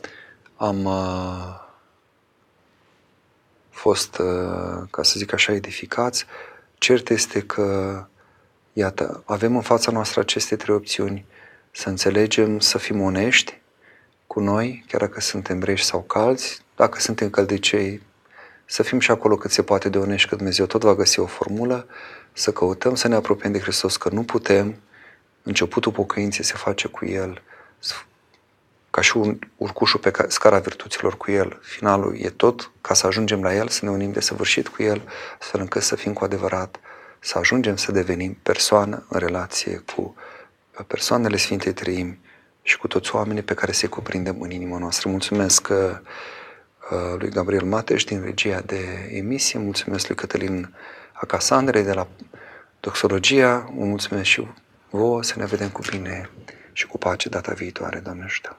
am fost, ca să zic așa, edificați. Cert este că iată, avem în fața noastră aceste trei opțiuni, să înțelegem, să fim onești cu noi, chiar dacă suntem reci sau calzi, dacă suntem căldicei, să fim și acolo cât se poate de onești, că Dumnezeu tot va găsi o formulă, să căutăm să ne apropiem de Hristos, că nu putem, începutul pocăinței se face cu El, ca și un urcușul pe scara virtuților cu El, finalul e tot ca să ajungem la El, să ne unim desăvârșit cu El, astfel încât să fim cu adevărat, să ajungem să devenim persoană în relație cu persoanele Sfintei Treimi și cu toți oamenii pe care se cuprindem în inima noastră. Mulțumesc lui Gabriel Mateș din regia de emisie, mulțumesc lui Cătălin Acasandre de la Doxologia, mulțumesc și vouă, să ne vedem cu bine și cu pace data viitoare, Doamne ajută!